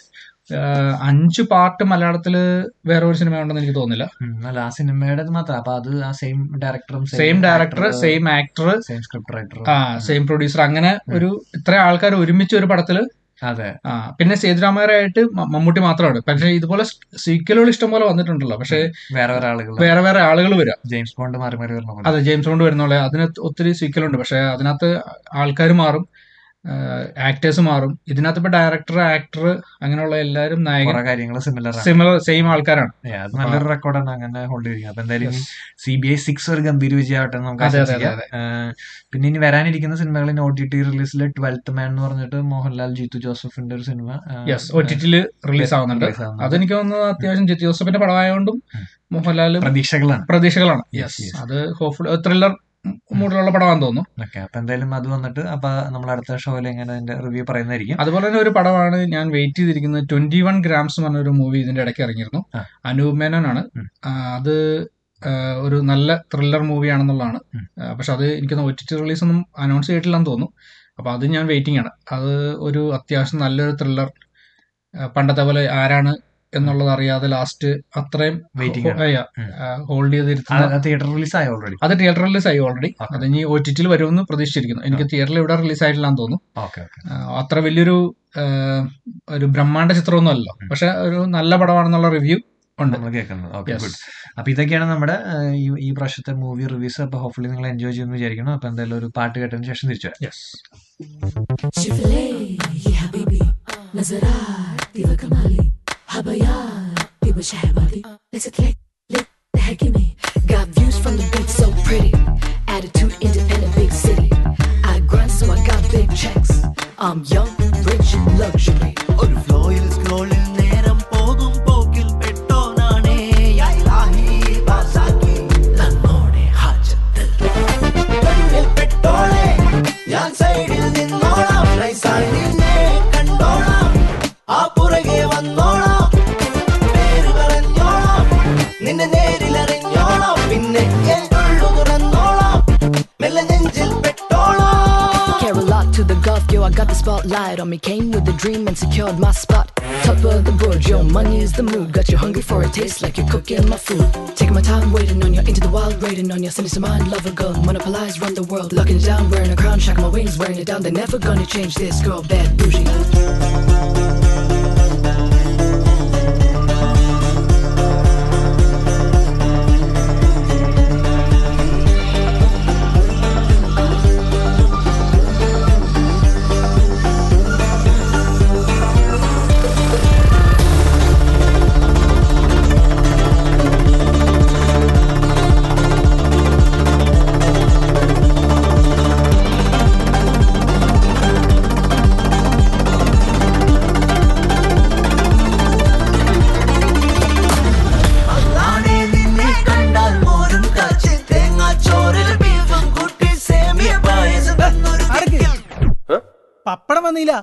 5 പാർട്ട് മലയാളത്തില് വേറെ ഒരു സിനിമ ഉണ്ടെന്ന് എനിക്ക് തോന്നുന്നില്ല. അല്ല, ആ സിനിമയുടെ മാത്രം. അപ്പൊ അത് ആ സെയിം ഡയറക്ടറും same director, same actor, same script writer, ആ സെയിം പ്രൊഡ്യൂസർ, അങ്ങനെ ഒരു ഇത്ര ആൾക്കാർ ഒരുമിച്ച് ഒരു പടത്തില്. അതെ. ആ പിന്നെ സേതുരാമയ്യരായിട്ട് മമ്മൂട്ടി മാത്രമാണ്. പക്ഷെ ഇതുപോലെ സീക്വലുകൾ ഇഷ്ടം പോലെ വന്നിട്ടുണ്ടല്ലോ, പക്ഷെ വേറെ ആളുകൾ വരാം. ജെയിംസ് ബോണ്ട് മാറി മാറി വരുന്ന പോലെ. അതെ, ജെയിംസ് ബോണ്ട് വരുന്നോളെ അതിന് ഒത്തിരി സീക്വലുണ്ട്, പക്ഷെ അതിനകത്ത് ആൾക്കാർ മാറും, ആക്ടേഴ്സ് മാറും. ഇതിനകത്ത് ഇപ്പൊ ഡയറക്ടർ, ആക്ടർ, അങ്ങനെയുള്ള എല്ലാവരും നായകൻ സിമിലർ സെയിം ആൾക്കാരാണ്. നല്ലൊരു റെക്കോർഡാണ് അങ്ങനെ ഹോൾഡ് ചെയ്തിരിക്കുന്നത്. അപ്പൊ എന്തായാലും CBI 6 ഒരു ഗംഭീര വിജയമാവട്ടെ നമുക്ക്. പിന്നെ ഇനി വരാനിരിക്കുന്ന സിനിമകളിൽ OTT റിലീസിൽ 12th Man എന്ന് പറഞ്ഞിട്ട് മോഹൻലാൽ ജീത്തു ജോസഫിന്റെ ഒരു സിനിമ OTT റിലീസ് ആവുന്നുണ്ട്. അതെനിക്ക് തോന്നുന്നത് അത്യാവശ്യം ജീത്തു ജോസഫിന്റെ പടമായതുകൊണ്ടും മോഹൻലാൽ പ്രതീക്ഷകളാണ്. യെസ്, അത് ഹോപ്പ്ഫുൾ ത്രില്ലർ മൂടിലുള്ള പടമാണെന്ന് തോന്നുന്നു. ഓക്കെ, അപ്പൊ എന്തായാലും അത് വന്നിട്ട് അപ്പൊ നമ്മൾ അടുത്ത ഷോയിൽ ഇങ്ങനെ അതിന്റെ റിവ്യൂ പറയുന്നതായിരിക്കും. അതുപോലെ തന്നെ ഒരു പടമാണ് ഞാൻ വെയിറ്റ് ചെയ്തിരിക്കുന്നത്, 21 Grams പറഞ്ഞൊരു മൂവി ഇതിന്റെ ഇടയ്ക്ക് ഇറങ്ങിയിരുന്നു. അനൂപ് മേനോനാണ്. അത് ഒരു നല്ല ത്രില്ലർ മൂവിയാണെന്നുള്ളതാണ്. പക്ഷെ അത് എനിക്കൊന്ന് OTT റിലീസ് ഒന്നും അനൗൺസ് ചെയ്തിട്ടില്ലെന്ന് തോന്നുന്നു. അപ്പൊ അത് ഞാൻ വെയിറ്റിംഗ് ആണ്. അത് ഒരു അത്യാവശ്യം നല്ലൊരു ത്രില്ലർ, പണ്ടത്തെ പോലെ ആരാണ് എന്നുള്ളത് അറിയാതെ ലാസ്റ്റ് അത്രയും ഹോൾഡ് ചെയ്തിരുന്നത്. തിയേറ്റർ റിലീസ് ആയി ഓൾറെഡി. അത് ഇനി OTT വരുമെന്ന് പ്രതീക്ഷിച്ചിരിക്കുന്നു. എനിക്ക് തിയേറ്ററിൽ ഇവിടെ റിലീസ് ആയിട്ടില്ലാന്ന് തോന്നുന്നു. അത്ര വലിയൊരു ഒരു ബ്രഹ്മാണ്ഡ ചിത്രമൊന്നും അല്ലല്ലോ, പക്ഷെ ഒരു നല്ല പടമാണെന്നുള്ള റിവ്യൂ ഉണ്ട് നമ്മൾ കേൾക്കുന്നത്. Okay, good. അപ്പൊ ഇതൊക്കെയാണ് നമ്മുടെ ഈ പ്രാവശ്യത്തെ മൂവി റിവ്യൂസ്. അപ്പൊ ഹോപ്പ്ഫുള്ളി നിങ്ങൾ എൻജോയ് ചെയ്യുമെന്ന് വിചാരിക്കുന്നു. അപ്പൊ എന്തായാലും ഒരു പാട്ട് കേട്ടതിന് ശേഷം തിരിച്ചു വരാം. Habayal, people shahbadi. Let's click, lick the heck in me. Got views from the beach, so pretty. Attitude independent, big city. I grind, so I got big checks. I'm young, rich, and luxury. On the floor, you're scrolling. Neram pogum pokil petto naane. Ya ilahi basaki. Nannode hajattal. Kannil pettole. Yan side il ninnolam. Right side ninne kandolam. Aapurage vannolam. നിന്നെ നേരിലറിഞ്ഞോളാം, പിന്നെ എൻ കണ്ണു തുറന്നോളാം, മെല്ലെ നെഞ്ചിൽ പെട്ടോളാം. Kerala to the Gulf, yo, I got the spotlight on me. Came with a dream and secured my spot. Top of the board, yo, money is the mood. Got you hungry for a taste like you're cooking my food. Taking my time, waiting on you, into the wild, raiding on you. Sending some mind, love a girl, monopolize, run the world. Locking it down, wearing a crown, shacking my wings, wearing it down. They're never gonna change this girl, bad bougie. പപ്പടം വന്നില്ല.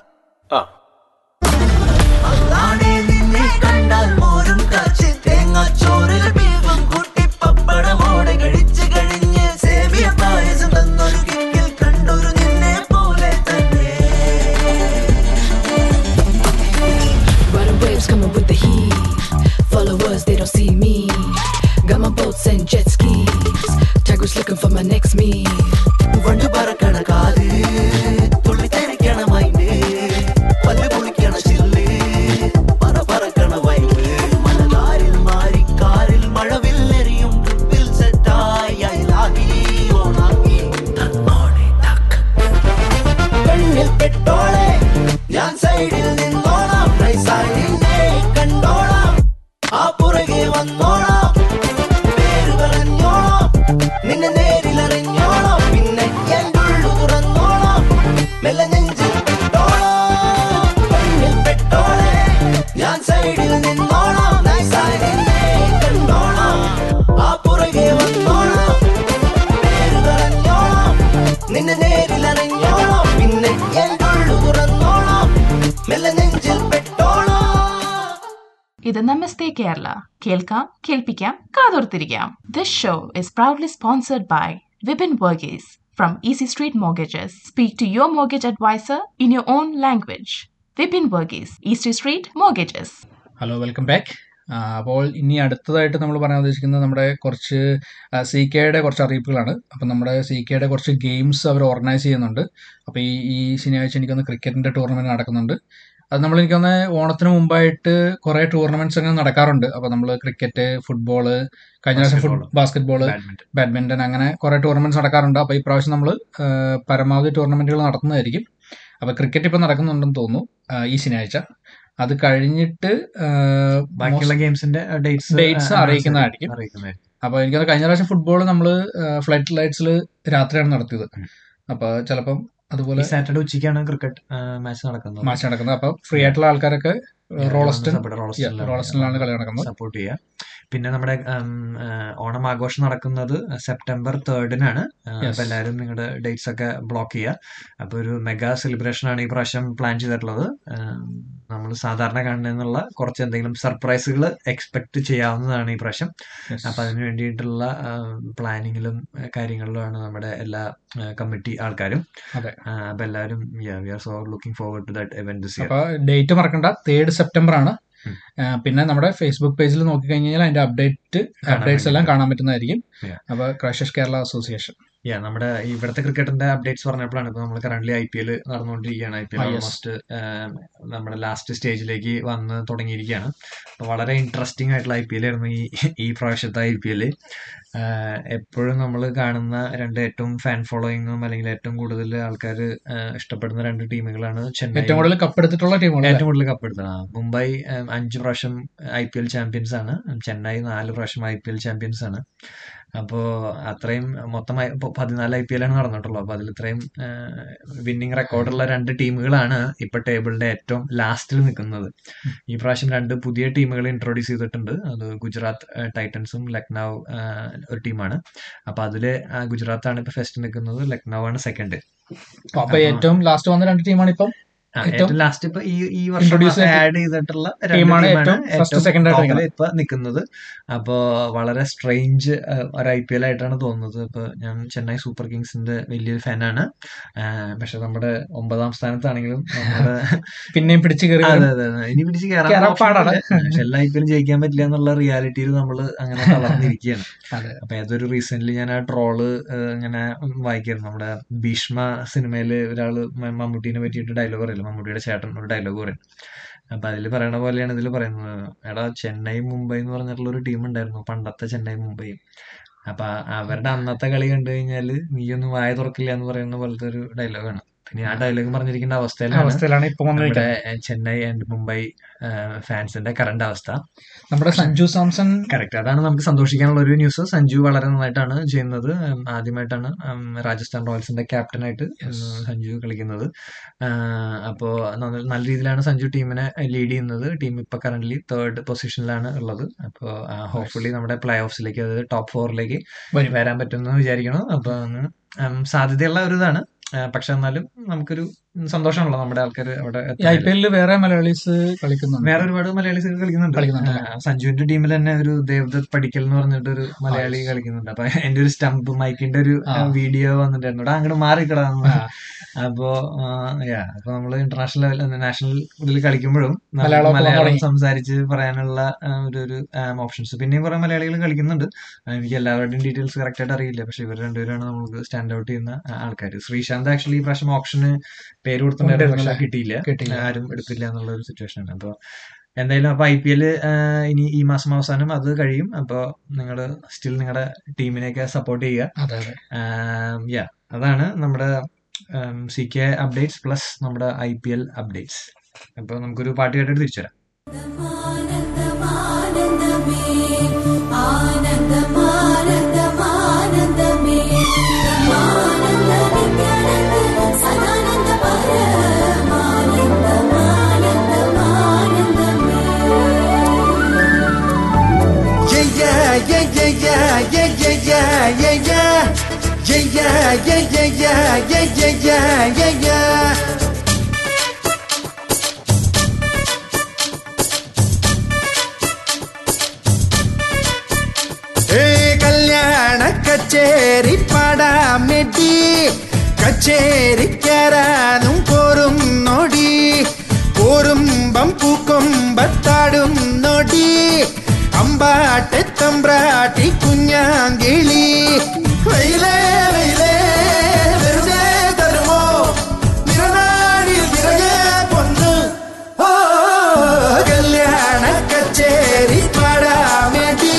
നിന്നെ നേരിലറിഞ്ഞോളാം, പിന്നെ ഇത് നമസ്തേ കേരള. കേൾക്കാം, കേൾപ്പിക്കാം, കാതോർത്തിരിക്കാം. This show is proudly sponsored by Vipin Varghese from easy street mortgages. Speak to your mortgage adviser in your own language. Vipin Varghese, easy street Mortgages. Hello, welcome back. അപ്പോൾ ഇനി അടുത്തതായിട്ട് നമ്മൾ പറയാൻ ഉദ്ദേശിക്കുന്നത് നമ്മുടെ കുറച്ച് സി കെയുടെ കുറച്ച് അറിയിപ്പുകളാണ്. അപ്പം നമ്മുടെ സി കെയുടെ കുറച്ച് ഗെയിംസ് അവർ ഓർഗനൈസ് ചെയ്യുന്നുണ്ട്. അപ്പോൾ ഈ ശനിയാഴ്ച എനിക്കൊന്ന് ക്രിക്കറ്റിൻ്റെ ടൂർണമെൻറ്റ് നടക്കുന്നുണ്ട്. അത് നമ്മൾ എനിക്കൊന്ന് ഓണത്തിന് മുമ്പായിട്ട് കുറേ ടൂർണമെൻറ്റ്സ് അങ്ങനെ നടക്കാറുണ്ട്. അപ്പോൾ നമ്മൾ ക്രിക്കറ്റ്, ഫുട്ബോൾ, കഴിഞ്ഞ പ്രാവശ്യം ബാസ്കറ്റ്ബോൾ, ബാഡ്മിൻ്റൺ, അങ്ങനെ കുറേ ടൂർണമെൻറ്റ്സ് നടക്കാറുണ്ട്. അപ്പോൾ ഈ പ്രാവശ്യം നമ്മൾ പരമാവധി ടൂർണമെൻറ്റുകൾ നടത്തുന്നതായിരിക്കും. അപ്പോൾ ക്രിക്കറ്റ് ഇപ്പോൾ നടക്കുന്നുണ്ടെന്ന് തോന്നുന്നു ഈ ശനിയാഴ്ച. അത് കഴിഞ്ഞിട്ട് ബാക്കിയുള്ള ഗെയിംസിന്റെ ഡേറ്റ്സ് അറിയിക്കുന്നതായിരിക്കും. അപ്പോൾ എനിക്കത് കഴിഞ്ഞ പ്രാവശ്യം ഫുട്ബോൾ നമ്മൾ ഫ്ലഡ് ലൈറ്റ്സിൽ രാത്രിയാണ് നടത്തിയത്. അപ്പോൾ ചിലപ്പം അതുപോലെ സാറ്റർഡേ ഉച്ചയ്ക്കാണ് ക്രിക്കറ്റ് മാച്ച് നടക്കുന്നത്. അപ്പോൾ ഫ്രീ ആയിട്ടുള്ള ആൾക്കാരൊക്കെ റോളസ്റ്റണിലാണ് കളി നടക്കുന്നത്, സപ്പോർട്ട് ചെയ്യുക. പിന്നെ നമ്മുടെ ഓണം ആഘോഷം നടക്കുന്നത് സെപ്റ്റംബർ 3rd അപ്പോൾ എല്ലാവരും നിങ്ങളുടെ ഡേറ്റ്സ് ഒക്കെ ബ്ലോക്ക് ചെയ്യുക. അപ്പോൾ ഒരു മെഗാ സെലിബ്രേഷൻ ആണ് ഈ പ്രാവശ്യം പ്ലാൻ ചെയ്തിട്ടുള്ളത്. നമ്മൾ സാധാരണ കാണുന്നതിനുള്ള കുറച്ച് എന്തെങ്കിലും സർപ്രൈസുകൾ എക്സ്പെക്ട് ചെയ്യാവുന്നതാണ് ഈ പ്രാവശ്യം. അപ്പം അതിന് വേണ്ടിയിട്ടുള്ള പ്ലാനിങ്ങിലും കാര്യങ്ങളിലുമാണ് നമ്മുടെ എല്ലാ കമ്മിറ്റി ആൾക്കാരും. അപ്പം എല്ലാവരും we are so looking forward to that event this year. അപ്പോൾ ഡേറ്റ് മറക്കണ്ട, 3rd September ആണ്. പിന്നെ നമ്മുടെ ഫേസ്ബുക്ക് പേജിൽ നോക്കി കഴിഞ്ഞാൽ അതിന്റെ അപ്ഡേറ്റ്സ് എല്ലാം കാണാൻ പറ്റുന്നതായിരിക്കും. അപ്പോൾ ക്രഷേഴ്സ് കേരള അസോസിയേഷൻ നമ്മുടെ ഇവിടുത്തെ ക്രിക്കറ്റിന്റെ അപ്ഡേറ്റ്സ് പറഞ്ഞപ്പോഴാണ് ഇപ്പോൾ നമ്മൾ കറന്റ്ലി IPL നടന്നുകൊണ്ടിരിക്കുകയാണ്. IPL ഓൾമോസ്റ്റ് നമ്മുടെ ലാസ്റ്റ് സ്റ്റേജിലേക്ക് വന്ന് തുടങ്ങിയിരിക്കുകയാണ്. അപ്പോൾ വളരെ ഇൻട്രസ്റ്റിംഗ് ആയിട്ടുള്ള IPL ആയിരുന്നു ഈ പ്രാവശ്യത്തെ IPL. എപ്പോഴും നമ്മൾ കാണുന്ന രണ്ട് ഏറ്റവും ഫാൻ ഫോളോയിങ്ങും അല്ലെങ്കിൽ ഏറ്റവും കൂടുതൽ ആൾക്കാർ ഇഷ്ടപ്പെടുന്ന രണ്ട് ടീമുകളാണ് ചെന്നൈ, ഏറ്റവും കൂടുതൽ കപ്പെടുത്തുക. മുംബൈ 5 പ്രാവശ്യം IPL ചാമ്പ്യൻസ് ആണ്, ചെന്നൈ 4 പ്രാവശ്യം IPL ചാമ്പ്യൻസ് ആണ്. അപ്പോൾ അത്രയും മൊത്തമായി ഇപ്പോൾ 14 IPL നടന്നിട്ടുള്ളൂ. അപ്പോൾ അതിൽ ഇത്രയും വിന്നിംഗ് റെക്കോർഡുള്ള രണ്ട് ടീമുകളാണ് ഇപ്പോൾ ടേബിളിൻ്റെ ഏറ്റവും ലാസ്റ്റിൽ നിൽക്കുന്നത്. ഈ പ്രാവശ്യം 2 പുതിയ ടീമുകൾ ഇൻട്രൊഡ്യൂസ് ചെയ്തിട്ടുണ്ട്. അത് ഗുജറാത്ത് ടൈറ്റൻസും ലക്നൗ ഒരു ടീമാണ്. അപ്പോൾ അതിൽ ഗുജറാത്താണ് ഇപ്പോൾ ഫസ്റ്റ് നിൽക്കുന്നത്, ലക്നൗ ആണ് സെക്കൻഡ്. അപ്പോൾ ഏറ്റവും ലാസ്റ്റ് വന്ന രണ്ട് ടീമാണ് ഇപ്പം ലാസ്റ്റ് ഇപ്പൊ ഈ വർഷം ആഡ് ചെയ്തിട്ടുള്ള ടീമാണ് ഇപ്പൊ നിക്കുന്നത്. അപ്പോ വളരെ സ്ട്രെയിഞ്ച് ഒരു IPL ആയിട്ടാണ് തോന്നുന്നത്. ഇപ്പൊ ഞാൻ ചെന്നൈ സൂപ്പർ കിങ്സിന്റെ വലിയൊരു ഫാനാണ്, പക്ഷെ നമ്മുടെ 9th സ്ഥാനത്താണെങ്കിലും നമ്മുടെ പിന്നെയും പിടിച്ചു കയറാൻ പാടാണ്. പക്ഷെ എല്ലാ IPL ജയിക്കാൻ പറ്റില്ല എന്നുള്ള റിയാലിറ്റിയിൽ നമ്മൾ അങ്ങനെ തളർന്നിരിക്കുകയാണ്. അപ്പൊ ഏതൊരു റീസെന്റ്ലി ഞാൻ ആ ട്രോള് ഇങ്ങനെ വായിക്കായിരുന്നു. നമ്മുടെ ഭീഷ്മ സിനിമയില് ഒരാള് മമ്മൂട്ടീനെ പറ്റിയിട്ട് ഡയലോഗ് പറയല്ലോ, മമ്മൂട്ടിയുടെ ചേട്ടൻ ഒരു ഡയലോഗ് പറയും. അപ്പൊ അതിൽ പറയണ പോലെയാണ് ഇതിൽ പറയുന്നത്. എടാ, ചെന്നൈ മുംബൈ എന്ന് പറഞ്ഞിട്ടുള്ള ഒരു ടീം ഉണ്ടായിരുന്നു, പണ്ടത്തെ ചെന്നൈ മുംബൈ. അപ്പൊ അവരുടെ അന്നത്തെ കളി കണ്ടു കഴിഞ്ഞാല് നീയൊന്നും വായ തുറക്കില്ല എന്ന് പറയുന്ന പോലത്തെ ഒരു ഡയലോഗാണ്. പിന്നെ ആ ഡയലോഗ് പറഞ്ഞിരിക്കേണ്ട അവസ്ഥയിലാണ് ഇപ്പൊ നമ്മുടെ ചെന്നൈ ആൻഡ് മുംബൈ ഫാൻസിന്റെ കറന്റ് അവസ്ഥ. നമ്മുടെ സഞ്ജു സാംസൺ കറക്റ്റ്, അതാണ് നമുക്ക് സന്തോഷിക്കാനുള്ള ഒരു ന്യൂസ്. സഞ്ജു വളരെ നന്നായിട്ടാണ് ചെയ്യുന്നത്. ആദ്യമായിട്ടാണ് രാജസ്ഥാൻ റോയൽസിന്റെ ക്യാപ്റ്റനായിട്ട് സഞ്ജു കളിക്കുന്നത്. അപ്പോ നല്ല രീതിയിലാണ് സഞ്ജു ടീമിനെ ലീഡ് ചെയ്യുന്നത്. ടീം ഇപ്പൊ കറന്റ്ലി 3rd position ഉള്ളത്. അപ്പോ ഹോപ്പ്ഫുള്ളി നമ്മുടെ പ്ലേ ഓഫ്സിലേക്ക്, അതായത് top 4 വരാൻ പറ്റുമെന്ന് വിചാരിക്കണം. അപ്പൊ സാധ്യതയുള്ള ഒരു ഇതാണ്. പക്ഷെ എന്നാലും നമുക്കൊരു സന്തോഷമാണല്ലോ നമ്മുടെ ആൾക്കാർ അവിടെ. IPL വേറെ മലയാളീസ് കളിക്കുന്നുണ്ട്, വേറെ ഒരുപാട് മലയാളീസ് കളിക്കുന്നുണ്ട്. സഞ്ജുവിന്റെ ടീമിൽ തന്നെ ഒരു ദേവദത്ത് പഠിക്കൽ എന്ന് പറഞ്ഞിട്ട് ഒരു മലയാളി കളിക്കുന്നുണ്ട്. അപ്പൊ എന്റെ ഒരു സ്റ്റംപ് മൈക്കിന്റെ ഒരു വീഡിയോ വന്നിട്ടായിരുന്നു, അങ്ങോട്ട് മാറിക്കിടാന്ന്. അപ്പോ അപ്പൊ നമ്മള് ഇന്റർനാഷണൽ ലെവലിൽ, നാഷണൽ ഇതിൽ കളിക്കുമ്പോഴും മലയാളം സംസാരിച്ച് പറയാനുള്ള ഒരു ഓപ്ഷൻസ്. പിന്നെയും കുറെ മലയാളികൾ കളിക്കുന്നുണ്ട്. എനിക്ക് എല്ലാവരുടെയും ഡീറ്റെയിൽസ് കറക്റ്റ് ആയിട്ട് അറിയില്ല, പക്ഷെ ഇവർ രണ്ടുപേരാണ് നമുക്ക് സ്റ്റാൻഡ് ഔട്ട് ചെയ്യുന്ന ആൾക്കാർ. ശ്രീശാന്ത് ആക്ച്വലി ഈ പ്രാവശ്യം ഓപ്ഷന് പേര് കൊടുത്തിട്ടുണ്ടായിരുന്നു, കിട്ടിയില്ല, ആരും എടുത്തില്ല എന്നുള്ള ഒരു സിറ്റുവേഷൻ ആണ്. അപ്പോൾ എന്തായാലും അപ്പൊ IPL ഇനി ഈ മാസം അവസാനം അത് കഴിയും. അപ്പോൾ നിങ്ങൾ സ്റ്റിൽ നിങ്ങളുടെ ടീമിനെയൊക്കെ സപ്പോർട്ട് ചെയ്യുക. അതാണ് നമ്മുടെ CK അപ്ഡേറ്റ്സ് പ്ലസ് നമ്മുടെ IPL അപ്ഡേറ്റ്സ്. അപ്പോൾ നമുക്കൊരു പാട്ട് കേട്ടിട്ട് തിരിച്ചു വരാം. കല്യാണ കച്ചേരി പാടാമെടി, കച്ചേരിക്കാരാനും പോരും നോടി, പോരുമ്പം പൂക്കൊമ്പത്താടും നോടി, അമ്പാട്ട് തമ്പ്രാട്ടി കുഞ്ഞാങ്കിളി. വെയിലേ വെയിലേ വെറുതെ തരുമോ നിറനാടി നിറയെ പൊന്ന്, കല്യാണ കച്ചേരി പാടാമെടി,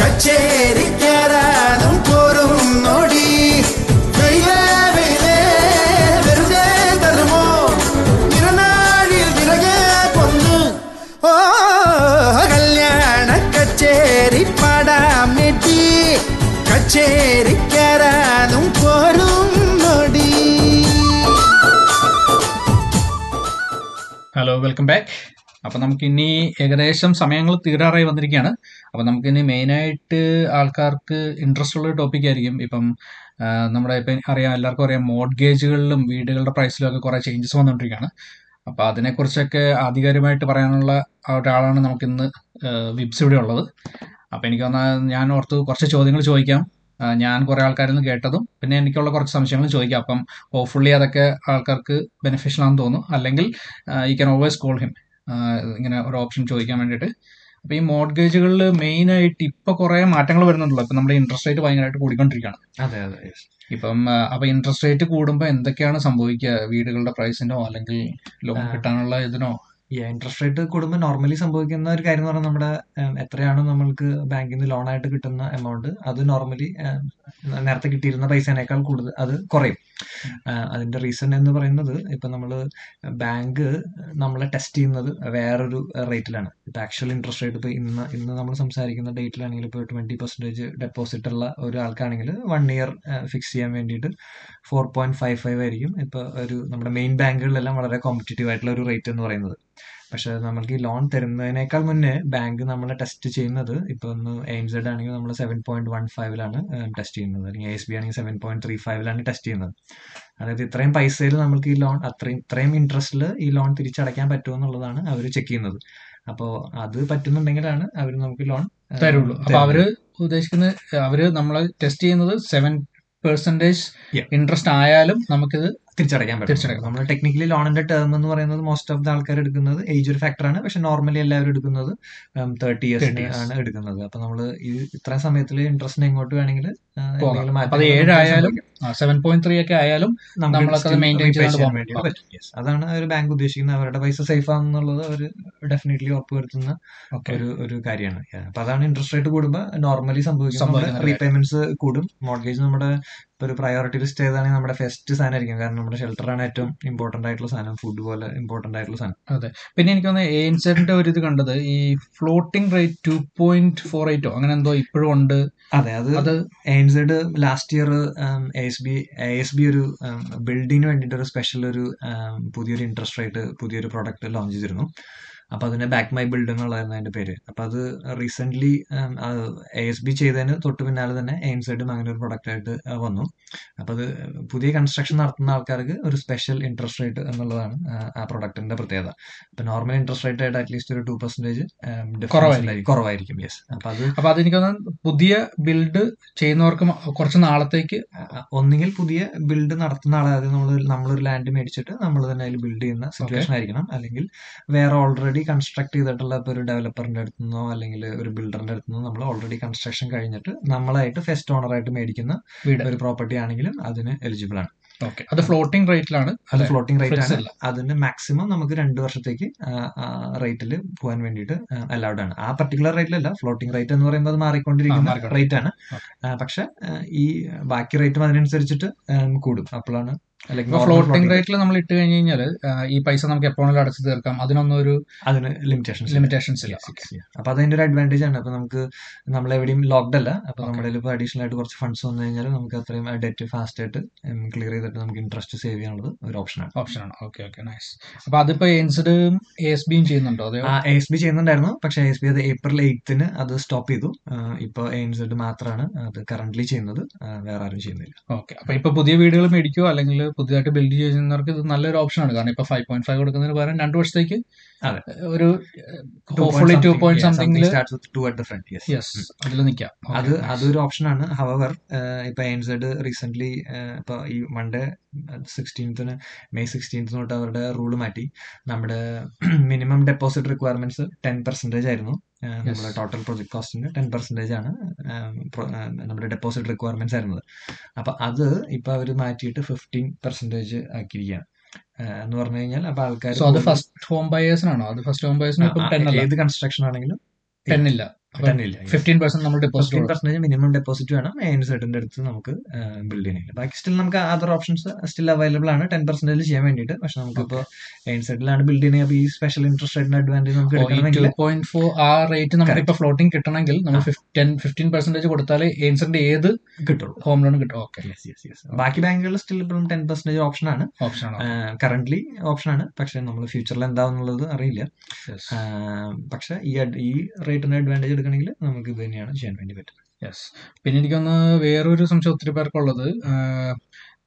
കച്ചേരിക്കാരാനും പോരും നോടി, വെയിലേ വെയിലേ വെറുതെ തരുമോ നിറനാടി നിറയെ പൊന്ന്, ഓ കല്യാണ കച്ചേരി പാടാമെടി, കച്ചേരിക്കാരാനും പോരും നോടി. Hello, welcome back. അപ്പം നമുക്കിനി ഏകദേശം സമയങ്ങൾ തീരാറായി വന്നിരിക്കുകയാണ്. അപ്പം നമുക്കിനി മെയിനായിട്ട് ആൾക്കാർക്ക് ഇൻട്രസ്റ്റ് ഉള്ള ടോപ്പിക് ആയിരിക്കും. ഇപ്പം നമ്മുടെ ഇപ്പം അറിയാം, എല്ലാവർക്കും അറിയാം, മോഡ്ഗേജുകളിലും വീടുകളുടെ പ്രൈസിലും ഒക്കെ കുറേ ചേഞ്ചസ് വന്നുകൊണ്ടിരിക്കുകയാണ്. അപ്പം അതിനെക്കുറിച്ചൊക്കെ ആധികാരികമായിട്ട് പറയാനുള്ള ഒരാളാണ് നമുക്കിന്ന് വിബ്സ് ഇവിടെ ഉള്ളത്. അപ്പം എനിക്ക് വന്നാൽ ഞാൻ ഓർത്ത് കുറച്ച് ചോദ്യങ്ങൾ ചോദിക്കാം, ഞാൻ കുറേ ആൾക്കാരിൽ നിന്ന് കേട്ടതും പിന്നെ എനിക്കുള്ള കുറച്ച് സംശയങ്ങളും ചോദിക്കാം. അപ്പം ഹോപ്പ്ഫുള്ളി അതൊക്കെ ആൾക്കാർക്ക് ബെനിഫിഷ്യൽ ആണെന്ന് തോന്നുന്നു. അല്ലെങ്കിൽ you can always call him, ഇങ്ങനെ ഒരു ഓപ്ഷൻ ചോദിക്കാൻ വേണ്ടിയിട്ട്. അപ്പോൾ ഈ മോഡ്ഗേജുകളിൽ മെയിനായിട്ട് ഇപ്പോൾ കുറേ മാറ്റങ്ങൾ വരുന്നുണ്ടല്ലോ. ഇപ്പം നമ്മുടെ ഇൻട്രസ്റ്റ് റേറ്റ് ഭയങ്കരമായിട്ട് കൂടിക്കൊണ്ടിരിക്കുകയാണ്. അതെ അതെ. ഇപ്പം അപ്പോൾ ഇൻട്രസ്റ്റ് റേറ്റ് കൂടുമ്പോൾ എന്തൊക്കെയാണ് സംഭവിക്കുക വീടുകളുടെ പ്രൈസിനോ അല്ലെങ്കിൽ ലോൺ കിട്ടാനുള്ള ഇതിനോ? ഇൻട്രസ്റ്റ് റേറ്റ് കൂടുമ്പോൾ നോർമലി സംഭവിക്കുന്ന ഒരു കാര്യം എന്ന് പറഞ്ഞാൽ നമ്മുടെ എത്രയാണ് നമ്മൾക്ക് ബാങ്കിൽ നിന്ന് ലോണായിട്ട് കിട്ടുന്ന എമൗണ്ട്, അത് നോർമലി നേരത്തെ കിട്ടിയിരുന്ന പൈസേനേക്കാൾ കൂടുതൽ അത് കുറയും. അതിൻ്റെ റീസൺ എന്ന് പറയുന്നത് ഇപ്പം നമ്മൾ ബാങ്ക് നമ്മളെ ടെസ്റ്റ് ചെയ്യുന്നത് വേറൊരു റേറ്റിലാണ്. ഇപ്പം ആക്ച്വൽ ഇൻട്രസ്റ്റ് റേറ്റ് ഇപ്പോൾ ഇന്ന് നമ്മൾ സംസാരിക്കുന്ന ഡേറ്റിലാണെങ്കിൽ ഇപ്പോൾ 20% ഡെപ്പോസിറ്റ് ഉള്ള ഒരാൾക്കാണെങ്കിൽ 1 year ഫിക്സ് ചെയ്യാൻ വേണ്ടിയിട്ട് 4.55 ആയിരിക്കും ഇപ്പോൾ ഒരു നമ്മുടെ മെയിൻ ബാങ്കുകളിലെല്ലാം വളരെ കോമ്പറ്റേറ്റീവ് ആയിട്ടുള്ള ഒരു റേറ്റ് എന്ന് പറയുന്നത്. പക്ഷെ നമ്മൾക്ക് ഈ ലോൺ തരുന്നതിനേക്കാൾ മുന്നേ ബാങ്ക് നമ്മളെ ടെസ്റ്റ് ചെയ്യുന്നത് ഇപ്പോൾ ഒന്ന് ANZ ആണെങ്കിൽ നമ്മൾ 7.15 ടെസ്റ്റ് ചെയ്യുന്നത്, അല്ലെങ്കിൽ SBI ആണെങ്കിൽ 7.35 ടെസ്റ്റ് ചെയ്യുന്നത്. അതായത് ഇത്രയും പൈസയിൽ നമ്മൾക്ക് ഈ ലോൺ ഇത്രയും ഇൻട്രസ്റ്റിൽ ഈ ലോൺ തിരിച്ചടയ്ക്കാൻ പറ്റുമെന്നുള്ളതാണ് അവർ ചെക്ക് ചെയ്യുന്നത്. അപ്പോൾ അത് പറ്റുന്നുണ്ടെങ്കിലാണ് അവർ നമുക്ക് ലോൺ തരുള്ളൂ. അപ്പോൾ അവർ ഉദ്ദേശിക്കുന്നത് അവർ നമ്മളെ ടെസ്റ്റ് ചെയ്യുന്നത് 7% ഇൻട്രസ്റ്റ് ആയാലും നമുക്കിത് തിരിച്ചടയ്ക്കാൻ പറ്റും. നമ്മൾ ടെക്നിക്കലി ലോണിന്റെ ടേം എന്ന് പറയുന്നത് മോസ്റ്റ് ഓഫ് ദ ആൾക്കാർ എടുക്കുന്നത് ഏജ് ഒരു ഫാക്ടറാണ്. പക്ഷെ നോർമലി എല്ലാവരും എടുക്കുന്നത് 30 years ആണ് എടുക്കുന്നത്. അപ്പൊ നമ്മൾ ഈ ഇത്ര സമയത്തിൽ ഇൻട്രസ്റ്റിന് എങ്ങോട്ട് വേണമെങ്കിൽ 7.3 ആയാലും അതാണ് ഒരു ബാങ്ക് ഉദ്ദേശിക്കുന്നത്. അവരുടെ പൈസ സേഫ് ആണെന്നുള്ളത് അവർ ഡെഫിനറ്റ്ലി ഉറപ്പുവരുത്തുന്ന ഒരു കാര്യമാണ്. അപ്പൊ അതാണ് ഇൻട്രസ്റ്റ് റേറ്റ് കൂടുമ്പോൾ നോർമലി സംഭവിക്കുന്നത്. റീപേയ്മെന്റ്സ് കൂടും. മോർഗേജ് നമ്മുടെ ഇപ്പോൾ ഒരു പ്രയോറിറ്റി ലിസ്റ്റ് ചെയ്താണെങ്കിൽ നമ്മുടെ ഫസ്റ്റ് സാധനം ആയിരിക്കും, കാരണം നമ്മുടെ ഷെൽട്ടറാണ് ഏറ്റവും ഇമ്പോർട്ടന്റ് ആയിട്ടുള്ള സാധനം, ഫുഡ് പോലെ ഇമ്പോർട്ടന്റ് ആയിട്ടുള്ള സാധനം. അതെ. പിന്നെ എനിക്ക് തോന്നുന്നത് ANZന്റെ ഒരു ഇത് കണ്ടത് ഈ ഫ്ലോട്ടിംഗ് റേറ്റ് 2.48 അങ്ങനെ എന്തോ ഇപ്പോഴും ഉണ്ട്. അതെ, അത് ANZ ലാസ്റ്റ് ഇയർ ASB ഒരു ബിൽഡിങ്ങിന് വേണ്ടിയിട്ട് ഒരു സ്പെഷ്യൽ ഒരു പുതിയൊരു ഇൻട്രസ്റ്റ് റേറ്റ് പുതിയൊരു പ്രോഡക്റ്റ് ലോഞ്ച് ചെയ്തിരുന്നു. അപ്പം അതിൻ്റെ ബാക്ക് മൈ ബിൽഡ് എന്നുള്ളതായിരുന്നു അതിൻ്റെ പേര്. അപ്പം അത് റീസെൻ്റ്ലി ASB ചെയ്തതിന് തൊട്ട് പിന്നാലെ തന്നെ ANZും അങ്ങനെ ഒരു പ്രൊഡക്റ്റായിട്ട് വന്നു. അപ്പം അത് പുതിയ കൺസ്ട്രക്ഷൻ നടത്തുന്ന ആൾക്കാർക്ക് ഒരു സ്പെഷ്യൽ ഇൻട്രസ്റ്റ് റേറ്റ് എന്നുള്ളതാണ് ആ പ്രൊഡക്റ്റിൻ്റെ പ്രത്യേകത. അപ്പം നോർമൽ ഇൻട്രസ്റ്റ് റേറ്റ് ആയിട്ട് അറ്റ്ലീസ്റ്റ് ഒരു 2% കുറവായിരിക്കും. യെസ്. അപ്പം അത് എനിക്ക് തോന്നുന്നു പുതിയ ബിൽഡ് ചെയ്യുന്നവർക്ക് കുറച്ച് നാളത്തേക്ക് ഒന്നുകിൽ പുതിയ ബിൽഡ് നടത്തുന്ന ആൾ, അതായത് നമ്മളൊരു ലാൻഡ് മേടിച്ചിട്ട് നമ്മൾ തന്നെ അതിൽ ബിൽഡ് ചെയ്യുന്ന സിറ്റുവേഷൻ ആയിരിക്കണം, അല്ലെങ്കിൽ വേറെ ഓൾറെഡി കൺസ്ട്രക്ട് ചെയ്തിട്ടുള്ള ഇപ്പോൾ ഒരു ഡെവലപ്പറിന്റെ അടുത്ത് നിന്നോ അല്ലെങ്കിൽ ഒരു ബിൽഡറിന്റെ അടുത്ത് നിന്നോ നമ്മൾ ഓൾറെഡി കൺസ്ട്രക്ഷൻ കഴിഞ്ഞിട്ട് നമ്മളായിട്ട് ഫസ്റ്റ് ഓണറായിട്ട് മേടിക്കുന്ന ഒരു പ്രോപ്പർട്ടി ആണെങ്കിലും അതിന് എലിജിബിൾ ആണ്. ഓക്കെ. അത് ഫ്ലോട്ടിംഗ് റേറ്റിലാണ്. അത് ഫ്ലോട്ടിംഗ് റേറ്റ് ആണ്. അതിന് മാക്സിമം നമുക്ക് 2 വർഷത്തേക്ക് റേറ്റിൽ പോകാൻ വേണ്ടിയിട്ട് അലൗഡ് ആണ്. ആ പർട്ടിക്കുലർ റേറ്റിലല്ല, ഫ്ലോട്ടിംഗ് റേറ്റ് എന്ന് പറയുമ്പോൾ അത് മാറിക്കൊണ്ടിരിക്കുന്ന റേറ്റ് ആണ്. പക്ഷെ ഈ ബാക്കി റേറ്റും അതിനനുസരിച്ചിട്ട് കൂടും. അപ്പോഴാണ് ഫ്ലോട്ടിംഗ് റേറ്റിൽ നമ്മൾ ഇട്ട് കഴിഞ്ഞു കഴിഞ്ഞാൽ ഈ പൈസ നമുക്ക് എപ്പോഴും അടച്ചു തീർക്കാം. അതിന് ലിമിറ്റേഷൻസ് ഇല്ല. അപ്പൊ അതിന്റെ ഒരു അഡ്വാൻറ്റേജ് ആണ്. അപ്പൊ നമുക്ക് നമ്മളെവിടെയും ലോക്ക്ഡ് അല്ല. അപ്പൊ നമ്മുടെ ഇപ്പോൾ അഡീഷണൽ ആയിട്ട് കുറച്ച് ഫണ്ട്സ് വന്നു കഴിഞ്ഞാൽ നമുക്ക് അത്രയും ഡെറ്റ് ഫാസ്റ്റ് ആയിട്ട് ക്ലിയർ ചെയ്തിട്ട് നമുക്ക് ഇൻട്രസ്റ്റ് സേവ് ചെയ്യാനുള്ളത് ഒരു ഓപ്ഷനാണ്. Okay okay, nice. അപ്പൊ അതിപ്പോ ANZും ASBയും ചെയ്യുന്നുണ്ടോ? ASB ചെയ്യുന്നുണ്ടായിരുന്നു, പക്ഷെ ASB അത് April 8th അത് സ്റ്റോപ്പ് ചെയ്തു. ഇപ്പൊ ANZ മാത്രമാണ് അത് കറന്റ്ലി ചെയ്യുന്നത്, വേറെ ആരും ചെയ്യുന്നില്ല. ഓക്കെ. അപ്പൊ ഇപ്പൊ പുതിയ വീടുകൾ മേടിക്കുക അല്ലെങ്കിൽ പുതിയതായിട്ട് ബിൽഡ് ചെയ്യുന്നവർക്ക് ഇത് നല്ലൊരു ഓപ്ഷനാണ്. കാരണം ഇപ്പൊ 5.5 കൊടുക്കുന്നതിന് പകരം 2 വർഷത്തേക്ക് ഒരു ഹോപ്പ്ഫുള്ളി 2 point something അതിൽ നിൽക്കാം. അത് അതൊരു ഓപ്ഷനാണ്. ഹവവർ ഇപ്പൊ എൻസെഡ് റീസെന്റ്ലി ഇപ്പൊ ഈ മൺഡേ 16th May 16th തൊട്ട് അവരുടെ റൂൾ മാറ്റി. നമ്മുടെ മിനിമം ഡെപ്പോസിറ്റ് റിക്വയർമെന്റ്സ് 10% ആയിരുന്നു. നമ്മുടെ ടോട്ടൽ പ്രൊജക്ട് കോസ്റ്റിന്റെ 10% ആണ് നമ്മുടെ ഡെപ്പോസിറ്റ് റിക്വയർമെന്റ്സ് ആയിരുന്നത്. അപ്പൊ അത് ഇപ്പൊ അവർ മാറ്റിയിട്ട് 15% ആക്കിയിരിക്കുകയാണ് എന്ന് പറഞ്ഞു കഴിഞ്ഞാൽ. അപ്പൊ ആൾക്കാർ ഏത് കൺസ്ട്രക്ഷൻ ആണെങ്കിലും 15% മിനിമം ഡെപ്പോസിറ്റ് വേണം എൻസെഡിന്റെ അടുത്ത് നമുക്ക് ബിൽഡ് ചെയ്യണമെങ്കിൽ. ബാക്കി സ്റ്റിൽ നമുക്ക് അതർ ഓപ്ഷൻസ് സ്റ്റിൽ അവൈലബിൾ ആണ് 10% ചെയ്യാൻ വേണ്ടിയിട്ട്. പക്ഷെ നമുക്ക് ഇപ്പോൾ എൻസെഡിലാണ് ബിൽഡ് ചെയ്യണേ. അപ്പോൾ ഈ സ്പെഷ്യൽ ഇൻട്രസ്റ്റ് റേറ്റിന്റെ അഡ്വാൻറ്റേജ് നമുക്ക് എടുക്കണമെങ്കിൽ 2.4 ആ റേറ്റ് നമുക്ക് ഇപ്പോൾ ഫ്ലോട്ടിംഗ് കിട്ടണമെങ്കിൽ നമ്മൾ 15% കൊടുത്താലേ എൻസെഡിന്റെ ഏത് കിട്ടുള്ളൂ, ഹോം ലോൺ കിട്ടും. ഓക്കെ, ബാക്കി ബാങ്കുകളിൽ സ്റ്റിൽ ഇപ്പം 10% ഓപ്ഷനാണ്, കറന്റ്ലി ഓപ്ഷനാണ്. പക്ഷെ നമ്മൾ ഫ്യൂച്ചറിൽ എന്താവുന്നുള്ളത് അറിയില്ല. പക്ഷെ ഈ റേറ്റിന്റെ അഡ്വാൻറ്റേജ് എടുക്കണമെങ്കിൽ നമുക്ക് ഇത് തന്നെയാണ് ചെയ്യാൻ വേണ്ടി പറ്റുന്നത്. യെസ്. പിന്നെ എനിക്കൊന്ന് വേറൊരു സംശയം ഒത്തിരി പേർക്കുള്ളത്,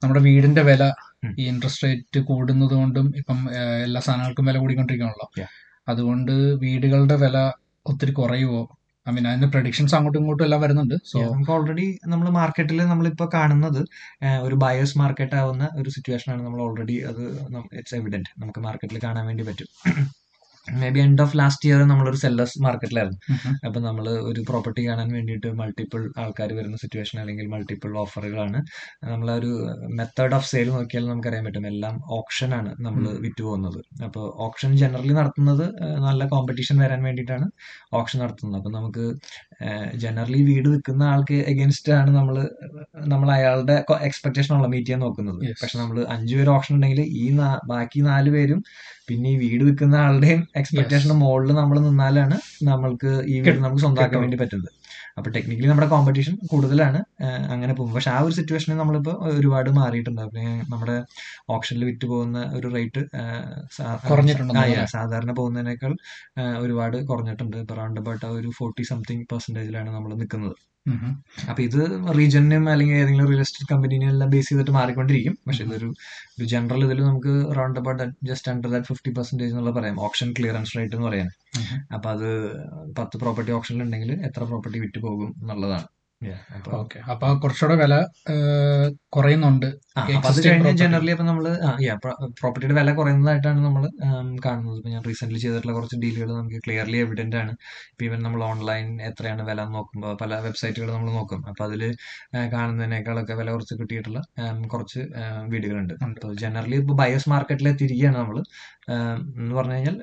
നമ്മുടെ വീടിന്റെ വില ഈ ഇൻട്രസ്റ്റ് റേറ്റ് കൂടുന്നത് കൊണ്ടും ഇപ്പം എല്ലാ സാധനങ്ങൾക്കും വില കൂടിക്കൊണ്ടിരിക്കുകയാണല്ലോ, അതുകൊണ്ട് വീടുകളുടെ വില ഒത്തിരി കുറയുമോ? ഐ മീൻ അതിന്റെ പ്രഡിക്ഷൻസ് അങ്ങോട്ടും ഇങ്ങോട്ടും എല്ലാം വരുന്നുണ്ട്. സോ നമുക്ക് ഓൾറെഡി നമ്മൾ മാർക്കറ്റിൽ നമ്മളിപ്പോൾ കാണുന്നത് ഒരു ബയേഴ്സ് മാർക്കറ്റ് ആവുന്ന ഒരു സിറ്റുവേഷനാണ്. നമ്മൾ ഓൾറെഡി അത് ഇറ്റ്സ് എവിഡന്റ് നമുക്ക് മാർക്കറ്റിൽ കാണാൻ വേണ്ടി പറ്റും. Maybe end of last year നമ്മളൊരു സെല്ലേഴ്സ് മാർക്കറ്റിലായിരുന്നു. അപ്പൊ നമ്മൾ ഒരു പ്രോപ്പർട്ടി കാണാൻ വേണ്ടിയിട്ട് മൾട്ടിപ്പിൾ ആൾക്കാർ വരുന്ന സിറ്റുവേഷൻ അല്ലെങ്കിൽ മൾട്ടിപ്പിൾ ഓഫറുകളാണ്. നമ്മളൊരു മെത്തേഡ് ഓഫ് സെയിൽ നോക്കിയാൽ നമുക്കറിയാൻ പറ്റും എല്ലാം ഓപ്ഷനാണ് നമ്മൾ വിറ്റ് പോകുന്നത്. അപ്പോൾ ഓപ്ഷൻ ജനറലി നടത്തുന്നത് നല്ല കോമ്പറ്റീഷൻ വരാൻ വേണ്ടിയിട്ടാണ് ഓപ്ഷൻ നടത്തുന്നത്. അപ്പം നമുക്ക് ജനറലി വീട് വിൽക്കുന്ന ആൾക്ക് എഗെയിൻസ്റ്റ് ആണ് നമ്മൾ അയാളുടെ എക്സ്പെക്ടേഷനുള്ള മീറ്റ് ചെയ്യാൻ നോക്കുന്നത്. പക്ഷെ നമ്മൾ 5 പേര് ഓപ്ഷൻ ഉണ്ടെങ്കിൽ ഈ ബാക്കി 4 പേരും പിന്നെ ഈ വീട് വിൽക്കുന്ന ആളുടെയും എക്സ്പെക്ടേഷന് മുകളിൽ നമ്മൾ നിന്നാലാണ് നമ്മൾക്ക് ഈ വീട് നമുക്ക് സ്വന്തമാക്കാൻ വേണ്ടി പറ്റുന്നത്. അപ്പൊ ടെക്നിക്കലി നമ്മുടെ കോമ്പറ്റീഷൻ കൂടുതലാണ് അങ്ങനെ പോകും. പക്ഷെ ആ ഒരു സിറ്റുവേഷനിൽ നമ്മളിപ്പോൾ ഒരുപാട് മാറിയിട്ടുണ്ട്. പിന്നെ നമ്മുടെ ഓപ്ഷനിൽ വിറ്റ് പോകുന്ന ഒരു റേറ്റ് സാധാരണ പോകുന്നതിനേക്കാൾ ഒരുപാട് കുറഞ്ഞിട്ടുണ്ട്. ഇപ്പൊ റൗണ്ട് അബൌട്ട് ഒരു 40% something നമ്മൾ നിൽക്കുന്നത്. അപ്പൊ ഇത് റീജിയനും അല്ലെങ്കിൽ ഏതെങ്കിലും റിയൽ എസ്റ്റേറ്റ് കമ്പനിനെ എല്ലാം ബേസ് ചെയ്തിട്ട് മാറിക്കൊണ്ടിരിക്കും. പക്ഷെ ഇതൊരു ജനറൽ ഇതിൽ നമുക്ക് round about just under that 50% എന്നുള്ള പറയാം ഓപ്ഷൻ ക്ലിയറൻസ് റേറ്റ് എന്ന് പറയാൻ. അപ്പൊ അത് 10 പ്രോപ്പർട്ടി ഓപ്ഷനിൽ ഉണ്ടെങ്കിൽ എത്ര പ്രോപ്പർട്ടി വിറ്റ് പോകും എന്നുള്ളതാണ്. അപ്പൊ കുറച്ചുകൂടെ വില കുറയുന്നുണ്ട്. അത് കഴിഞ്ഞാൽ ജനറലി അപ്പൊ നമ്മള് പ്രോപ്പർട്ടിയുടെ വില കുറയുന്നതായിട്ടാണ് നമ്മൾ കാണുന്നത്. ഇപ്പൊ ഞാൻ റീസെന്റ്ലി ചെയ്തിട്ടുള്ള കുറച്ച് ഡീലുകൾ നമുക്ക് ക്ലിയർലി എവിഡന്റ് ആണ്. ഇപ്പൊ ഇവൻ നമ്മൾ ഓൺലൈൻ എത്രയാണ് വില നോക്കുമ്പോൾ പല വെബ്സൈറ്റുകൾ നമ്മൾ നോക്കും. അപ്പൊ അതിൽ കാണുന്നതിനേക്കാളൊക്കെ വില കുറച്ച് കിട്ടിയിട്ടുള്ള കുറച്ച് വീടുകളുണ്ട്. അപ്പോൾ ജനറലി ഇപ്പൊ ബയേഴ്സ് മാർക്കറ്റിൽ എത്തിയിരിക്കുകയാണ് നമ്മൾ എന്ന് പറഞ്ഞു കഴിഞ്ഞാൽ.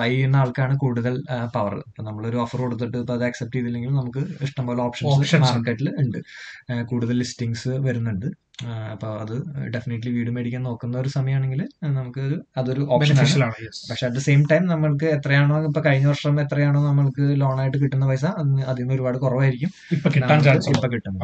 ബൈ ചെയ്യുന്ന ആൾക്കാണ് കൂടുതൽ പവർ. ഇപ്പൊ നമ്മളൊരു ഓഫർ കൊടുത്തിട്ട് ഇപ്പൊ അത് അക്സെപ്റ്റ് ചെയ്തില്ലെങ്കിൽ നമുക്ക് ഇഷ്ടംപോലെ ഓപ്ഷൻസ് മാർക്കറ്റിൽ ഉണ്ട്. കൂടുതൽ ലിസ്റ്റിംഗ്സ് വരുന്നുണ്ട്. അപ്പൊ അത് ഡെഫിനറ്റ്ലി വീട് മേടിക്കാൻ നോക്കുന്ന ഒരു സമയമാണെങ്കിൽ നമുക്ക് അതൊരു ഓപ്ഷനാണ്. പക്ഷെ അറ്റ് ദ സെയിം ടൈം നമ്മൾക്ക് എത്രയാണോ ഇപ്പൊ കഴിഞ്ഞ വർഷം എത്രയാണോ നമ്മൾക്ക് ലോണായിട്ട് കിട്ടുന്ന പൈസ അതിൽ നിന്ന് ഒരുപാട് കുറവായിരിക്കും ഇപ്പൊ കിട്ടാൻ ചാൻസ് ഇപ്പൊ കിട്ടും.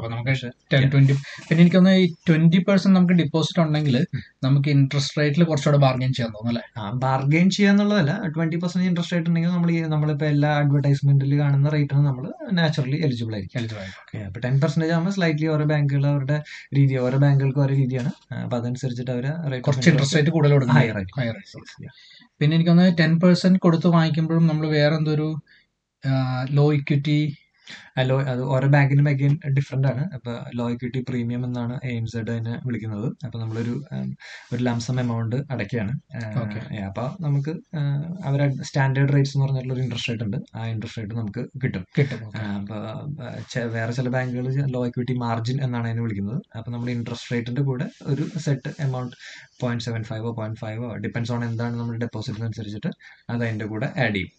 പിന്നെ എനിക്കൊന്ന് 20% നമുക്ക് ഡിപ്പോസിറ്റ് ഉണ്ടെങ്കിൽ നമുക്ക് ഇൻട്രസ്റ്റ് റേറ്റിൽ കുറച്ചുകൂടെ ബാർഗെയിൻ ചെയ്യാൻ തോന്നുന്നു അല്ലേ? ബാർഗെയിൻ ചെയ്യാന്നുള്ളതല്ല, 20% ഇൻട്രസ്റ്റ് റേറ്റ് ഉണ്ടെങ്കിൽ നമ്മളിപ്പോ എല്ലാ അഡ്വർടൈസ്മെന്റിൽ കാണുന്ന റേറ്റിന് നമ്മൾ നാച്ചുറലി എലിജിബിൾ ആയിരിക്കും. അപ്പൊ 10% ആകുമ്പോൾ സ്ലൈറ്റ്ലി ഓരോ ബാങ്കുകൾ അവരുടെ രീതി ഓരോ ബാങ്കുകൾക്ക് ഓരോ രീതിയാണ്. അപ്പൊ അതനുസരിച്ചിട്ട് അവര് കുറച്ച് ഇൻട്രസ്റ്റ് റേറ്റ് കൂടുതൽ കൊടുക്കും. പിന്നെ എനിക്കൊന്ന് 10% കൊടുത്ത് വാങ്ങിക്കുമ്പോഴും നമ്മൾ വേറെ എന്തോ ലോ ഇക്വിറ്റി ലോ അത് ഓരോ ബാങ്കിനും അഗൈൻ ഡിഫറെന്റ് ആണ്. അപ്പൊ ലോ ഇക്വിറ്റി പ്രീമിയം എന്നാണ് എയിംസെഡ് അതിനെ വിളിക്കുന്നത്. അപ്പൊ നമ്മളൊരു ലംസം എമൗണ്ട് അടയ്ക്കുകയാണ്. അപ്പൊ നമുക്ക് അവരെ സ്റ്റാൻഡേർഡ് റേറ്റ്സ് എന്ന് പറഞ്ഞിട്ടുള്ള ഒരു ഇൻട്രസ്റ്റ് റേറ്റ് ഉണ്ട്. ആ ഇൻട്രസ്റ്റ് റേറ്റ് നമുക്ക് കിട്ടും. അപ്പൊ വേറെ ചില ബാങ്കുകൾ ലോ ഇക്വിറ്റി മാർജിൻ എന്നാണ് അതിനെ വിളിക്കുന്നത്. അപ്പൊ നമ്മുടെ ഇൻട്രസ്റ്റ് റേറ്റിന്റെ കൂടെ ഒരു set amount 0.75 or 0.5 depends on എന്താണ് നമ്മുടെ ഡെപ്പോസിറ്റ് അനുസരിച്ചിട്ട് അത് അതിന്റെ കൂടെ ആഡ് ചെയ്യും.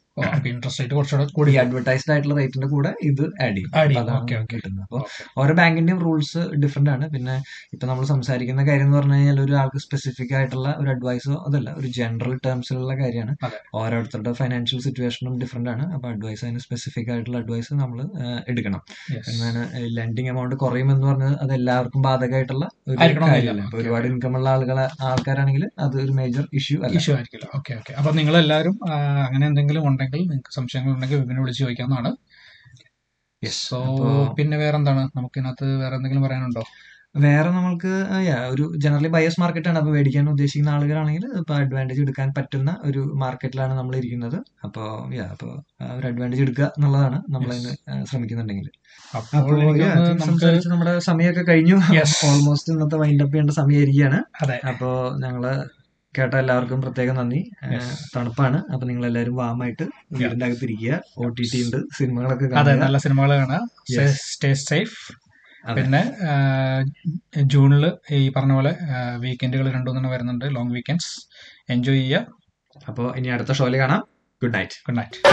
ഇൻട്രസ്റ്റ് റേറ്റ് കുറച്ചുകൂടി അഡ്വർടൈസ്ഡ് ആയിട്ടുള്ള റേറ്റിന്റെ കൂടെ ഇത് ആഡ് ചെയ്യും കിട്ടുന്നത്. അപ്പോൾ ഓരോ ബാങ്കിന്റെയും റൂൾസ് ഡിഫറെന്റ് ആണ്. പിന്നെ ഇപ്പൊ നമ്മൾ സംസാരിക്കുന്ന കാര്യം എന്ന് പറഞ്ഞു കഴിഞ്ഞാൽ ഒരാൾക്ക് സ്പെസിഫിക് ആയിട്ടുള്ള ഒരു അഡ്വൈസോ അതല്ല, ഒരു ജനറൽ ടേംസിലുള്ള കാര്യമാണ്. ഓരോരുത്തരുടെ ഫൈനാൻഷ്യൽ സിറ്റുവേഷനും ഡിഫറെന്റ് ആണ്. അപ്പൊ അഡ്വൈസ് അതിന് സ്പെസിഫിക് ആയിട്ടുള്ള അഡ്വൈസ് നമ്മൾ എടുക്കണം. എന്നാൽ ലെൻഡിങ് എമൗണ്ട് കുറയുമെന്ന് പറഞ്ഞത് അത് എല്ലാവർക്കും ബാധകമായിട്ടുള്ള കാര്യമല്ല. ഒരുപാട് ഇൻകം ഉള്ള ആൾക്കാരാണെങ്കിൽ അത് ഒരു മേജർ ഇഷ്യൂ ആയിരിക്കില്ല. Okay okay. അപ്പൊ നിങ്ങളെല്ലാവരും അങ്ങനെ എന്തെങ്കിലും ഉണ്ടെങ്കിൽ നിങ്ങൾക്ക് സംശയങ്ങൾ ഉണ്ടെങ്കിൽ വിപിനെ വിളിച്ച് ചോദിക്കാവുന്നതാണ്. പിന്നെ വേറെന്താണ് നമുക്ക് ഇതിനകത്ത് വേറെ എന്തെങ്കിലും പറയാനുണ്ടോ? വേറെ നമ്മൾക്ക് ഒരു ജനറലി ബയേഴ്സ് മാർക്കറ്റാണ്. അപ്പോൾ മേടിക്കാൻ ഉദ്ദേശിക്കുന്ന ആളുകളാണെങ്കിൽ ഇപ്പോൾ അഡ്വാൻറ്റേജ് എടുക്കാൻ പറ്റുന്ന ഒരു മാർക്കറ്റിലാണ് നമ്മൾ ഇരിക്കുന്നത്. അപ്പോൾ അപ്പോൾ ഒരു അഡ്വാൻറ്റേജ് എടുക്കുക എന്നുള്ളതാണ് നമ്മളതിന് ശ്രമിക്കുന്നുണ്ടെങ്കിൽ. അപ്പോൾ സംസാരിച്ച് നമ്മുടെ സമയമൊക്കെ കഴിഞ്ഞു, ഓൾമോസ്റ്റ് ഇന്നത്തെ വൈൻഡപ്പ് ചെയ്യേണ്ട സമയമായിരിക്കുകയാണ്. അപ്പോൾ ഞങ്ങള് കേട്ട എല്ലാവർക്കും പ്രത്യേകം നന്ദി. തണുപ്പാണ്, അപ്പൊ നിങ്ങൾ എല്ലാവരും വാമായിട്ട് വീടിന്റെ അകത്തിരിക്കുക, OTT ഉണ്ട്, സിനിമകളൊക്കെ നല്ല സിനിമകൾ കാണാം, സ്റ്റേ സേഫ്. പിന്നെ ജൂണിൽ ഈ പറഞ്ഞ പോലെ വീക്കെൻഡുകൾ 2-3 വരുന്നുണ്ട്, ലോങ് വീക്കെൻഡ്സ്, എൻജോയ് ചെയ്യുക. അപ്പോൾ ഇനി അടുത്ത ഷോയിൽ കാണാം. Good night.